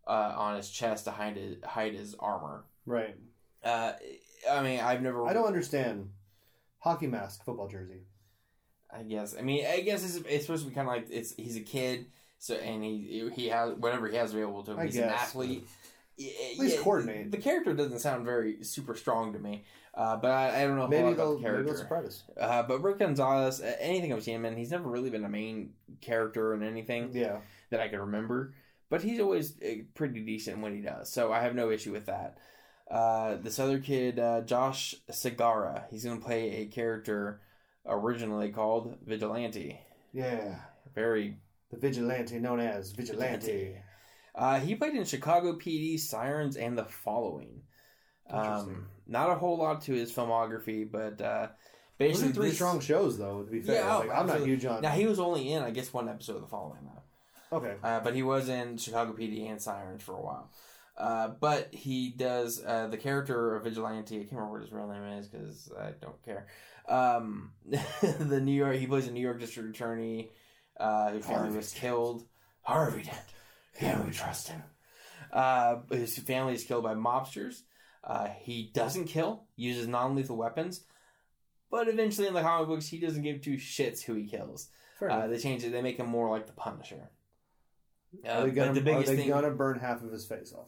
on his chest to hide his armor. Right. I don't understand. Hockey mask, football jersey. I guess it's supposed to be kind of like he's a kid, so and he has whatever he has available to him. He's an athlete. At least coordinate. The character doesn't sound very super strong to me, but I don't know a lot about the character. Maybe it'll surprise us. But Rick Gonzalez, anything I've seen him in, he's never really been a main character in anything. Yeah. That I can remember. But he's always pretty decent when he does, so I have no issue with that. This other kid, Josh Segarra, he's going to play a character originally called Vigilante. Yeah. Very The vigilante known as Vigilante. He played in Chicago PD, Sirens, and The Following. Not a whole lot to his filmography, but basically those are three strong shows, though. To be fair, yeah, I'm not huge on. Now he was only in, I guess, one episode of The Following, though. Okay, but he was in Chicago PD and Sirens for a while. But he does the character of Vigilante. I can't remember what his real name is because I don't care. He plays a New York district attorney whose family was killed. Harvey Dent. Can we trust him? His family is killed by mobsters. He doesn't kill, uses non-lethal weapons, but eventually in the comic books, he doesn't give two shits who he kills. They change it. They make him more like the Punisher. Are they going to burn half of his face off?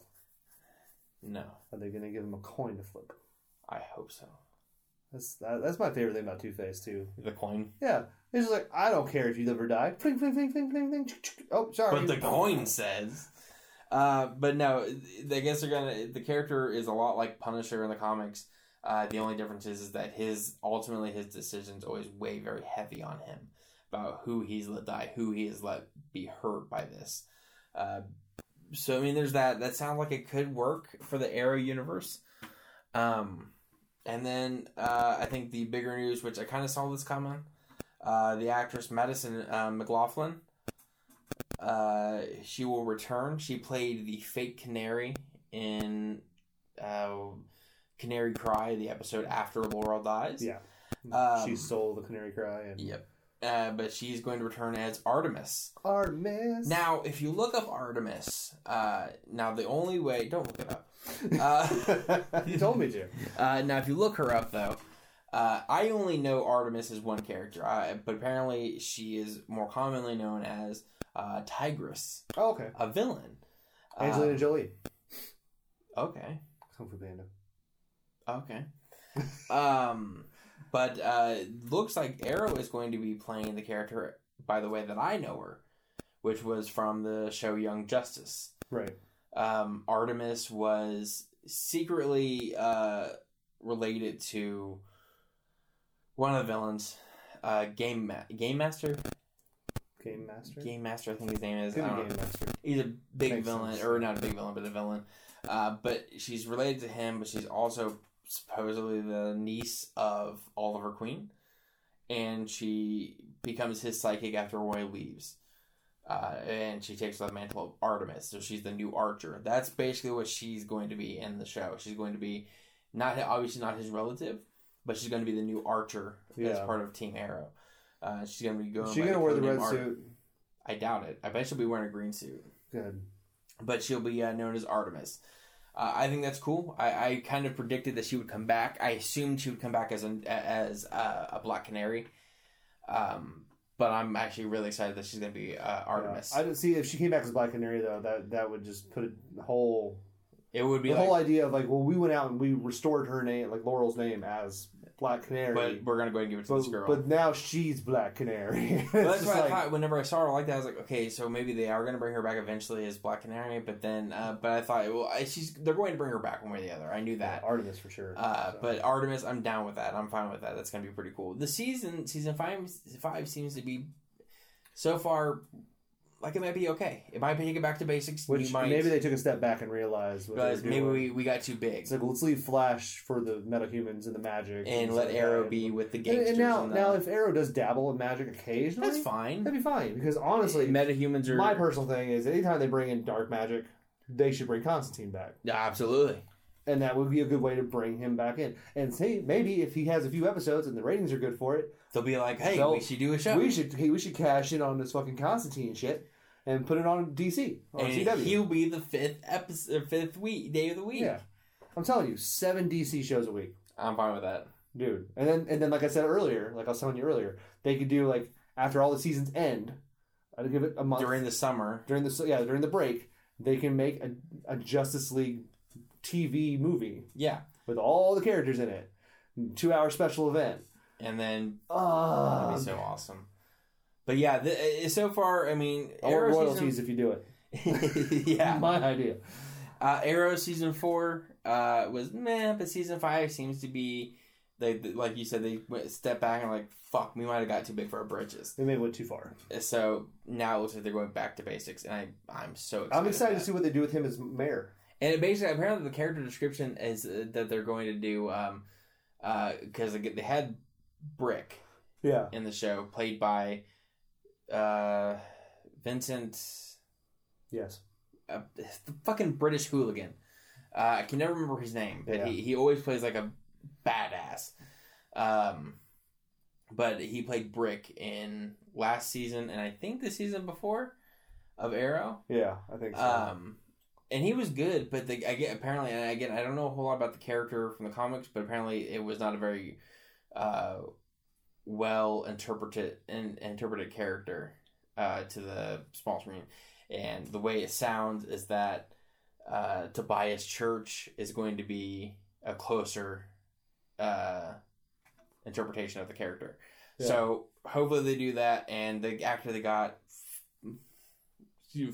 No. Are they going to give him a coin to flip? I hope so. That's my favorite thing about Two-Face, too. The coin? Yeah. It's just like, I don't care if you live or die. Fling, fling, fling, fling, fling, fling. Oh, sorry. But the coin says... but no, I guess they're gonna. The character is a lot like Punisher in the comics. The only difference is that ultimately his decisions always weigh very heavy on him about who he's let die, who he has let be hurt by this. So I mean, there's that. That sounds like it could work for the Arrow universe. And then I think the bigger news, which I kind of saw this coming, the actress Madison McLaughlin. She will return. She played the fake canary in Canary Cry, the episode after Laurel dies. Yeah. She stole the Canary Cry. And... Yep. But she's going to return as Artemis. Artemis. Now, if you look up Artemis, now the only way... Don't look it up. You told me to. Now, if you look her up, though, I only know Artemis as one character, but apparently she is more commonly known as... Tigress. Oh, okay. A villain. Angelina Jolie. Okay. Kung Fu Panda. Okay. But looks like Arrow is going to be playing the character by the way that I know her, which was from the show Young Justice. Right. Artemis was secretly related to one of the villains, Game Master. Game Master? Game Master, I think his name is. I don't know. He's a big villain, or not a big villain, but a villain. But she's related to him, but she's also supposedly the niece of Oliver Queen. And she becomes his psychic after Roy leaves. And she takes the mantle of Artemis, so she's the new archer. That's basically what she's going to be in the show. She's going to be, obviously not his relative, but she's going to be the new archer as part of Team Arrow. She's going to be going... Is she going to wear the red suit? I doubt it. I bet she'll be wearing a green suit. Good. But she'll be known as Artemis. I think that's cool. I kind of predicted that she would come back. I assumed she would come back as a Black Canary. But I'm actually really excited that she's going to be Artemis. Yeah. I didn't see if she came back as Black Canary, though, that would just put a whole... It would be the whole idea of we went out and we restored her name, Laurel's name as... Black Canary. But we're going to go ahead and give it to this girl. But now she's Black Canary. Well, that's what I thought. Whenever I saw her like that, I was like, okay, so maybe they are going to bring her back eventually as Black Canary. But then, I thought, they're going to bring her back one way or the other. I knew that. Yeah, Artemis for sure. But Artemis, I'm down with that. I'm fine with that. That's going to be pretty cool. The season five seems to be, so far... it might be okay. It might take it back to basics. Maybe they took a step back and realized. Maybe we got too big. It's let's leave Flash for the metahumans and the magic. And let Arrow be with the gangsters. And now if Arrow does dabble in magic occasionally... That's fine. That'd be fine. Because honestly... Metahumans are... My personal thing is anytime they bring in dark magic, they should bring Constantine back. Absolutely. And that would be a good way to bring him back in. And see, maybe if he has a few episodes and the ratings are good for it... They'll be like, hey, we should do a show. We should cash in on this fucking Constantine shit. And put it on DC. On CW. He'll be the fifth day of the week. Yeah. I'm telling you, 7 DC shows a week. I'm fine with that. Dude. And then like I said earlier, like I was telling you earlier, they could do after all the seasons end, I'd give it a month. During the summer. During the break, they can make a Justice League TV movie. Yeah. With all the characters in it. 2-hour special event. And then that'd be so awesome. But yeah, so far, I mean... Or royalties if you do it. Yeah. My idea. Arrow Season 4 was meh, but Season 5 seems to be They like you said, they went step back and like, fuck, we might have got too big for our britches. They may have went too far. So now it looks like they're going back to basics, and I'm so excited. I'm excited to see what they do with him as mayor. And it basically, apparently, the character description is that they're going to do because they had Brick, in the show, played by Vincent. Yes, the fucking British hooligan. I can never remember his name, but he always plays like a badass. But he played Brick in last season, and I think the season before of Arrow. Yeah, I think so. And he was good, but I don't know a whole lot about the character from the comics, but apparently it was not a very well interpreted character to the small screen. And the way it sounds is that Tobias Church is going to be a closer interpretation of the character. Yeah. So hopefully they do that, and the actor they got,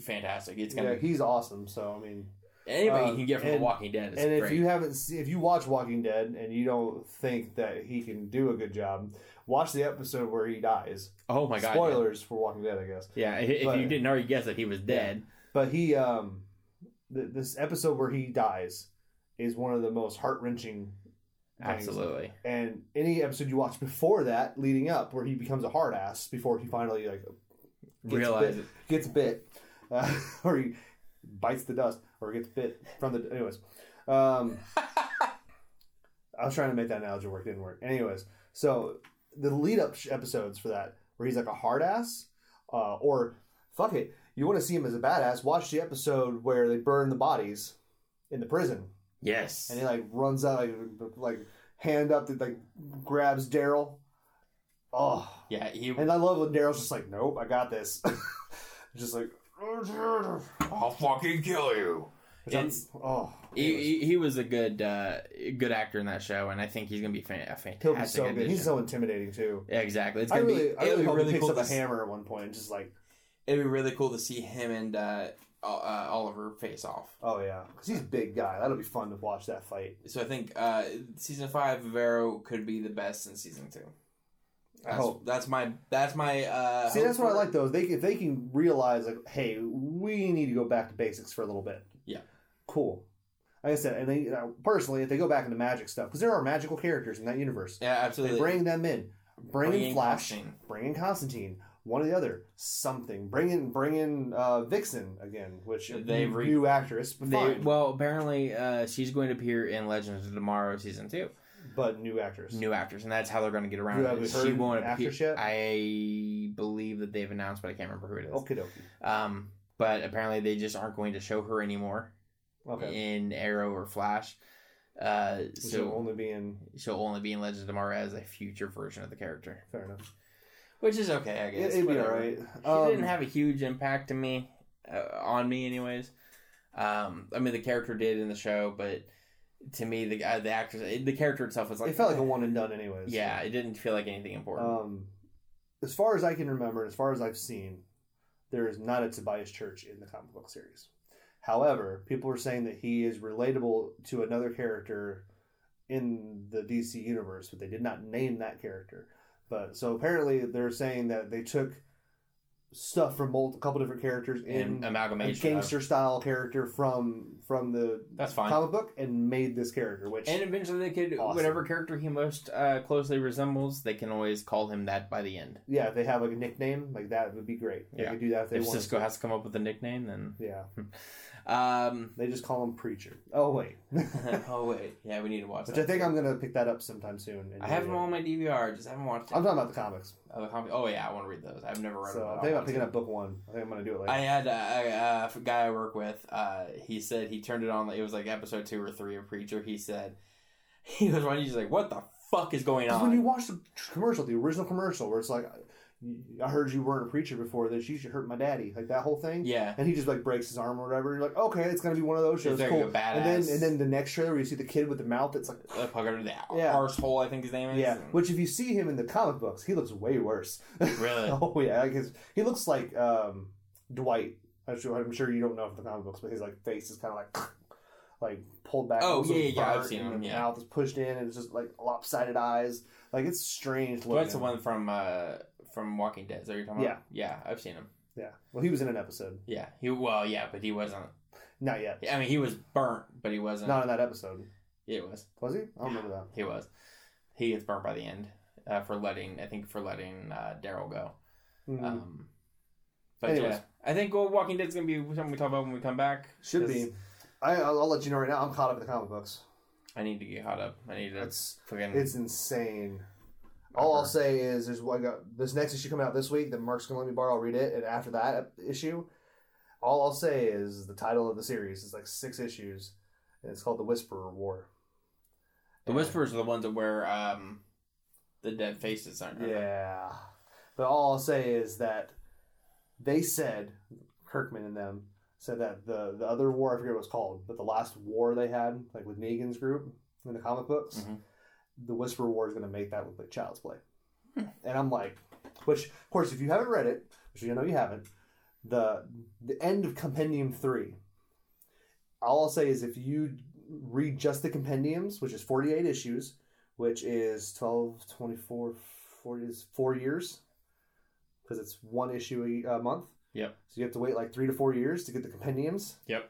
fantastic. It's gonna be, he's awesome. So I mean, anybody you can get from The Walking Dead is great. If you watch Walking Dead and you don't think that he can do a good job, watch the episode where he dies. Oh my god! Spoilers for Walking Dead, I guess. Yeah, if you didn't already guess that he was dead, but he this episode where he dies is one of the most heart-wrenching. Absolutely. And any episode you watch before that, leading up, where he becomes a hard ass before he finally gets bit, or he bites the dust, or gets bit from the. Anyways, I was trying to make that analogy work, didn't work. Anyways, so the lead up episodes for that, where he's like a hard ass, or fuck it, you want to see him as a badass? Watch the episode where they burn the bodies in the prison. Yes, and he like runs out like hand up that like grabs Daryl. Oh yeah, and I love when Daryl's just like, nope, I got this. Just like, I'll fucking kill you. He was a good actor in that show, and I think he's gonna be fantastic. He'll be so good. He's so intimidating too. Yeah, exactly. I really hope he picks up a hammer at one point. And just like, it'd be really cool to see him and Oliver face off. Oh yeah, because he's a big guy. That'll be fun to watch that fight. So I think season 5 of Arrow could be the best in season 2. I hope that's my. See, that's what I like though. If they can realize like, hey, we need to go back to basics for a little bit. Yeah, cool. Like I said, and they personally, if they go back into magic stuff, because there are magical characters in that universe. Yeah, absolutely. They bring them in. Bring in Flash. Bring in Constantine. One or the other. Something. Bring in Vixen again, which new actress. Apparently she's going to appear in Legends of Tomorrow season 2. But new actors, and that's how they're going to get around it. She won't appear yet? I believe that they've announced, but I can't remember who it is. Okie dokie. But apparently they just aren't going to show her anymore in Arrow or Flash. She'll only be in Legends of Tomorrow as a future version of the character. Fair enough. Which is okay, I guess. It'd be all right. She didn't have a huge impact to me, on me, anyways. I mean, the character did in the show, but. To me, the actress, the character itself was like... It felt like a one and done anyways. Yeah, it didn't feel like anything important. As far as I can remember, as far as I've seen, there is not a Tobias Church in the comic book series. However, people are saying that he is relatable to another character in the DC universe, but they did not name that character. But so apparently they're saying that they took stuff from a couple different characters in amalgamation, a gangster style character from the comic book, and made this character. And eventually they could, whatever character he most closely resembles, they can always call him that by the end. Yeah, if they have like a nickname, like that would be great. They could do that if they want. If Cisco has to come up with a nickname, then they just call him Preacher. Oh wait, yeah, we need to watch. Which that. I think I'm gonna pick that up sometime soon. I have them on my DVR, just haven't watched it. I'm talking about the comics. Oh yeah, I want to read those. I've never read them. I think I'm picking up book 1. I think I'm gonna do it later. I had a guy I work with. He said he turned it on. It was like episode 2 or 3 of Preacher. He said he was watching. He's like, "What the fuck is going on?" When you watch the commercial, the original commercial, where it's like, "I heard you weren't a preacher before. That you should hurt my daddy," like that whole thing. Yeah, and he just like breaks his arm or whatever. And you're like, "Okay, it's gonna be one of those shows." Cool. And then the next trailer, where you see the kid with the mouth that's like a hugger, the arsehole, I think his name is. Yeah, which if you see him in the comic books, he looks way worse. Really? Oh yeah, like he looks like Dwight. I'm sure you don't know from the comic books, but his like face is kind of like like pulled back. Oh yeah, yeah, I've seen him. Yeah, mouth is pushed in, and it's just like lopsided eyes. Like it's strange looking. That's the one from Walking Dead. Is that what you're talking about? Yeah, yeah, I've seen him. Yeah, well, he was in an episode. Yeah, but he wasn't. Not yet. I mean, he was burnt, but he wasn't. Not in that episode. Yeah, it was. Was he? I don't remember that. He was. He gets burnt by the end for letting Daryl go. Mm-hmm. But anyways. Yeah, I think Walking Dead's gonna be something we talk about when we come back. Should be. I'll let you know right now. I'm caught up in the comic books. I need to get caught up. I need to. It's insane. All I'll say is this next issue coming out this week that Mark's gonna let me borrow. I'll read it, and after that issue, all I'll say is the title of the series is like 6 issues, and it's called The Whisperer War. The Whisperers are the ones that wear the dead faces, aren't they? Yeah, but all I'll say is that they said Kirkman and them said that the other war, I forget what it was called, but the last war they had, like with Negan's group in the comic books. Mm-hmm. The Whisperer War is going to make that look like child's play. Hmm. And I'm like, which, of course, if you haven't read it, which I know you haven't, the end of Compendium 3, all I'll say is if you read just the compendiums, which is 48 issues, which is 12, 24, 40 is 4 years, because it's one issue a month. Yep. So you have to wait like 3 to 4 years to get the compendiums. Yep.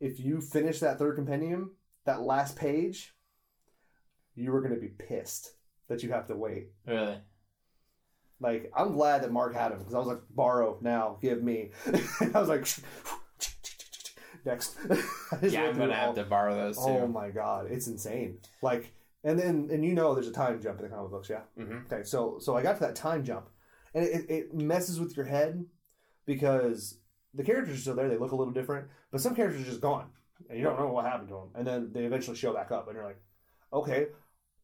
If you finish that third compendium, that last page... you were going to be pissed that you have to wait. Really? Like, I'm glad that Mark had him, because I was like, borrow now, give me. I was like, next. Yeah, I'm going to have to borrow those too. Oh my God, it's insane. Like, and you know there's a time jump in the comic books, yeah? Mm-hmm. Okay, so I got to that time jump, and it messes with your head, because the characters are still there, they look a little different, but some characters are just gone, and you don't know what happened to them, and then they eventually show back up, and you're like, okay,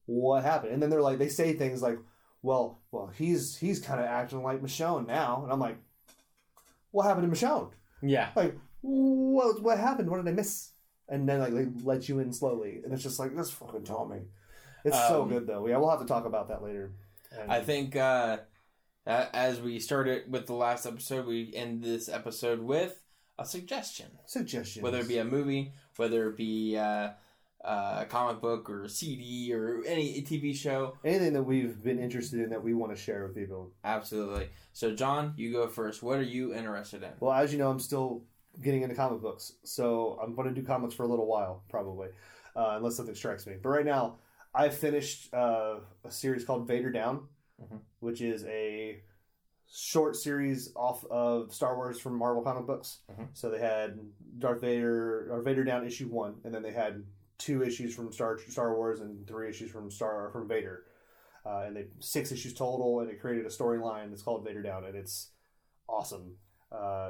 what happened? And then they're like, they say things like, well, he's kind of acting like Michonne now, and I'm like, what happened to Michonne? Yeah, like what happened? What did I miss? And then like they let you in slowly, and it's just like this fucking Tommy. It's so good though. Yeah, we'll have to talk about that later. And I think as we started with the last episode, we end this episode with a suggestion. Whether it be a movie, whether it be. A comic book or a CD or any TV show. Anything that we've been interested in that we want to share with people. Absolutely. So, John, you go first. What are you interested in? Well, as you know, I'm still getting into comic books. So, I'm going to do comics for a little while, probably. Unless something strikes me. But right now, I finished a series called Vader Down, mm-hmm. which is a short series off of Star Wars from Marvel comic books. Mm-hmm. So, they had Darth Vader, or Vader Down issue 1, and then they had 2 issues from Star Wars and 3 issues from Vader, and they 6 issues total, and it created a storyline that's called Vader Down, and it's awesome.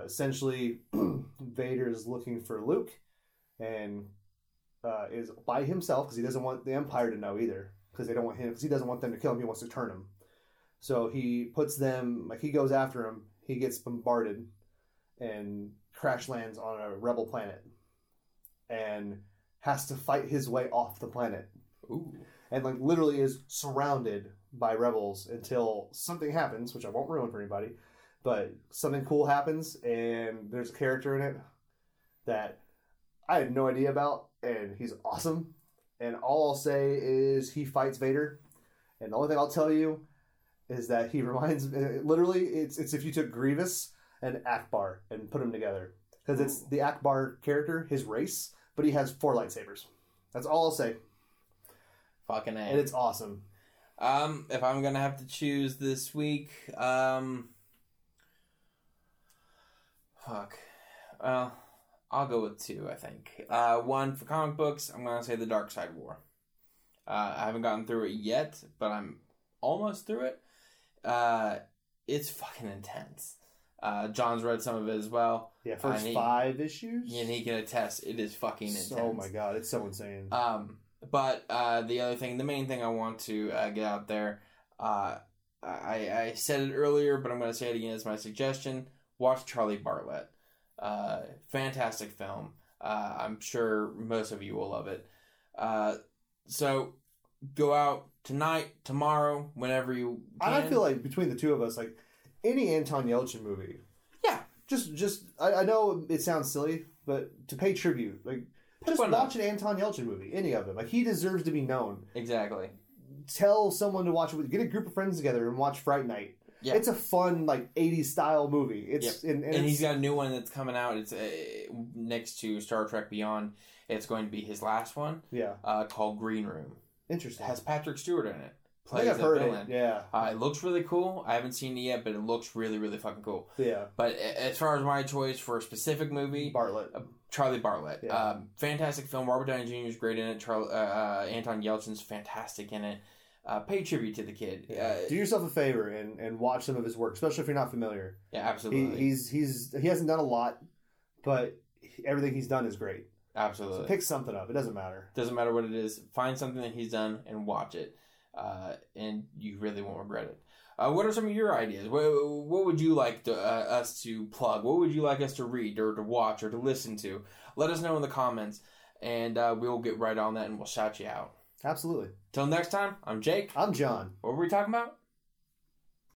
Essentially, Vader is looking for Luke, and is by himself because he doesn't want the Empire to know either, because they don't want him, because he doesn't want them to kill him. He wants to turn him, so he puts them like he goes after him. He gets bombarded, and crash lands on a rebel planet, and has to fight his way off the planet. Ooh. And like literally is surrounded by rebels until something happens, which I won't ruin for anybody, but something cool happens, and there's a character in it that I had no idea about, and he's awesome. And all I'll say is he fights Vader, and the only thing I'll tell you is that he reminds me, literally it's if you took Grievous and Akbar and put them together, because it's the Akbar character, his race, but he has 4 lightsabers. That's all I'll say. Fucking A. And it's awesome. If I'm going to have to choose this week... Fuck. Well, I'll go with 2, I think. 1, for comic books, I'm going to say The Dark Side War. I haven't gotten through it yet, but I'm almost through it. It's fucking intense. John's read some of it as well. Yeah, first 5 issues? And he can attest, it is fucking intense. Oh my God, it's so insane. But the other thing, the main thing I want to get out there, I said it earlier, but I'm going to say it again as my suggestion, watch Charlie Bartlett. Fantastic film. I'm sure most of you will love it. So go out tonight, tomorrow, whenever you can. I feel like between the two of us, like, any Anton Yelchin movie. Yeah. Just I know it sounds silly, but to pay tribute, like Just watch an Anton Yelchin movie, any of them. Like, he deserves to be known. Exactly. Tell someone to watch it. Get a group of friends together and watch Fright Night. Yeah. It's a fun, like, 80s style movie. It's and he's got a new one that's coming out. It's next to Star Trek Beyond. It's going to be his last one. Yeah. Called Green Room. Interesting. It has Patrick Stewart in it. Plays a villain. Yeah. It looks really cool. I haven't seen it yet, but it looks really, really fucking cool. Yeah. But as far as my choice for a specific movie... Charlie Bartlett. Yeah. Fantastic film. Robert Downey Jr. is great in it. Anton Yelchin's fantastic in it. Pay tribute to the kid. Yeah. Do yourself a favor and watch some of his work, especially if you're not familiar. Yeah, absolutely. He hasn't done a lot, but everything he's done is great. Absolutely. So pick something up. It doesn't matter. Doesn't matter what it is. Find something that he's done and watch it. And you really won't regret it. What are some of your ideas? What would you like us to plug? What would you like us to read or to watch or to listen to? Let us know in the comments, and we'll get right on that, and we'll shout you out. Absolutely. Till next time, I'm Jake. I'm John. What were we talking about?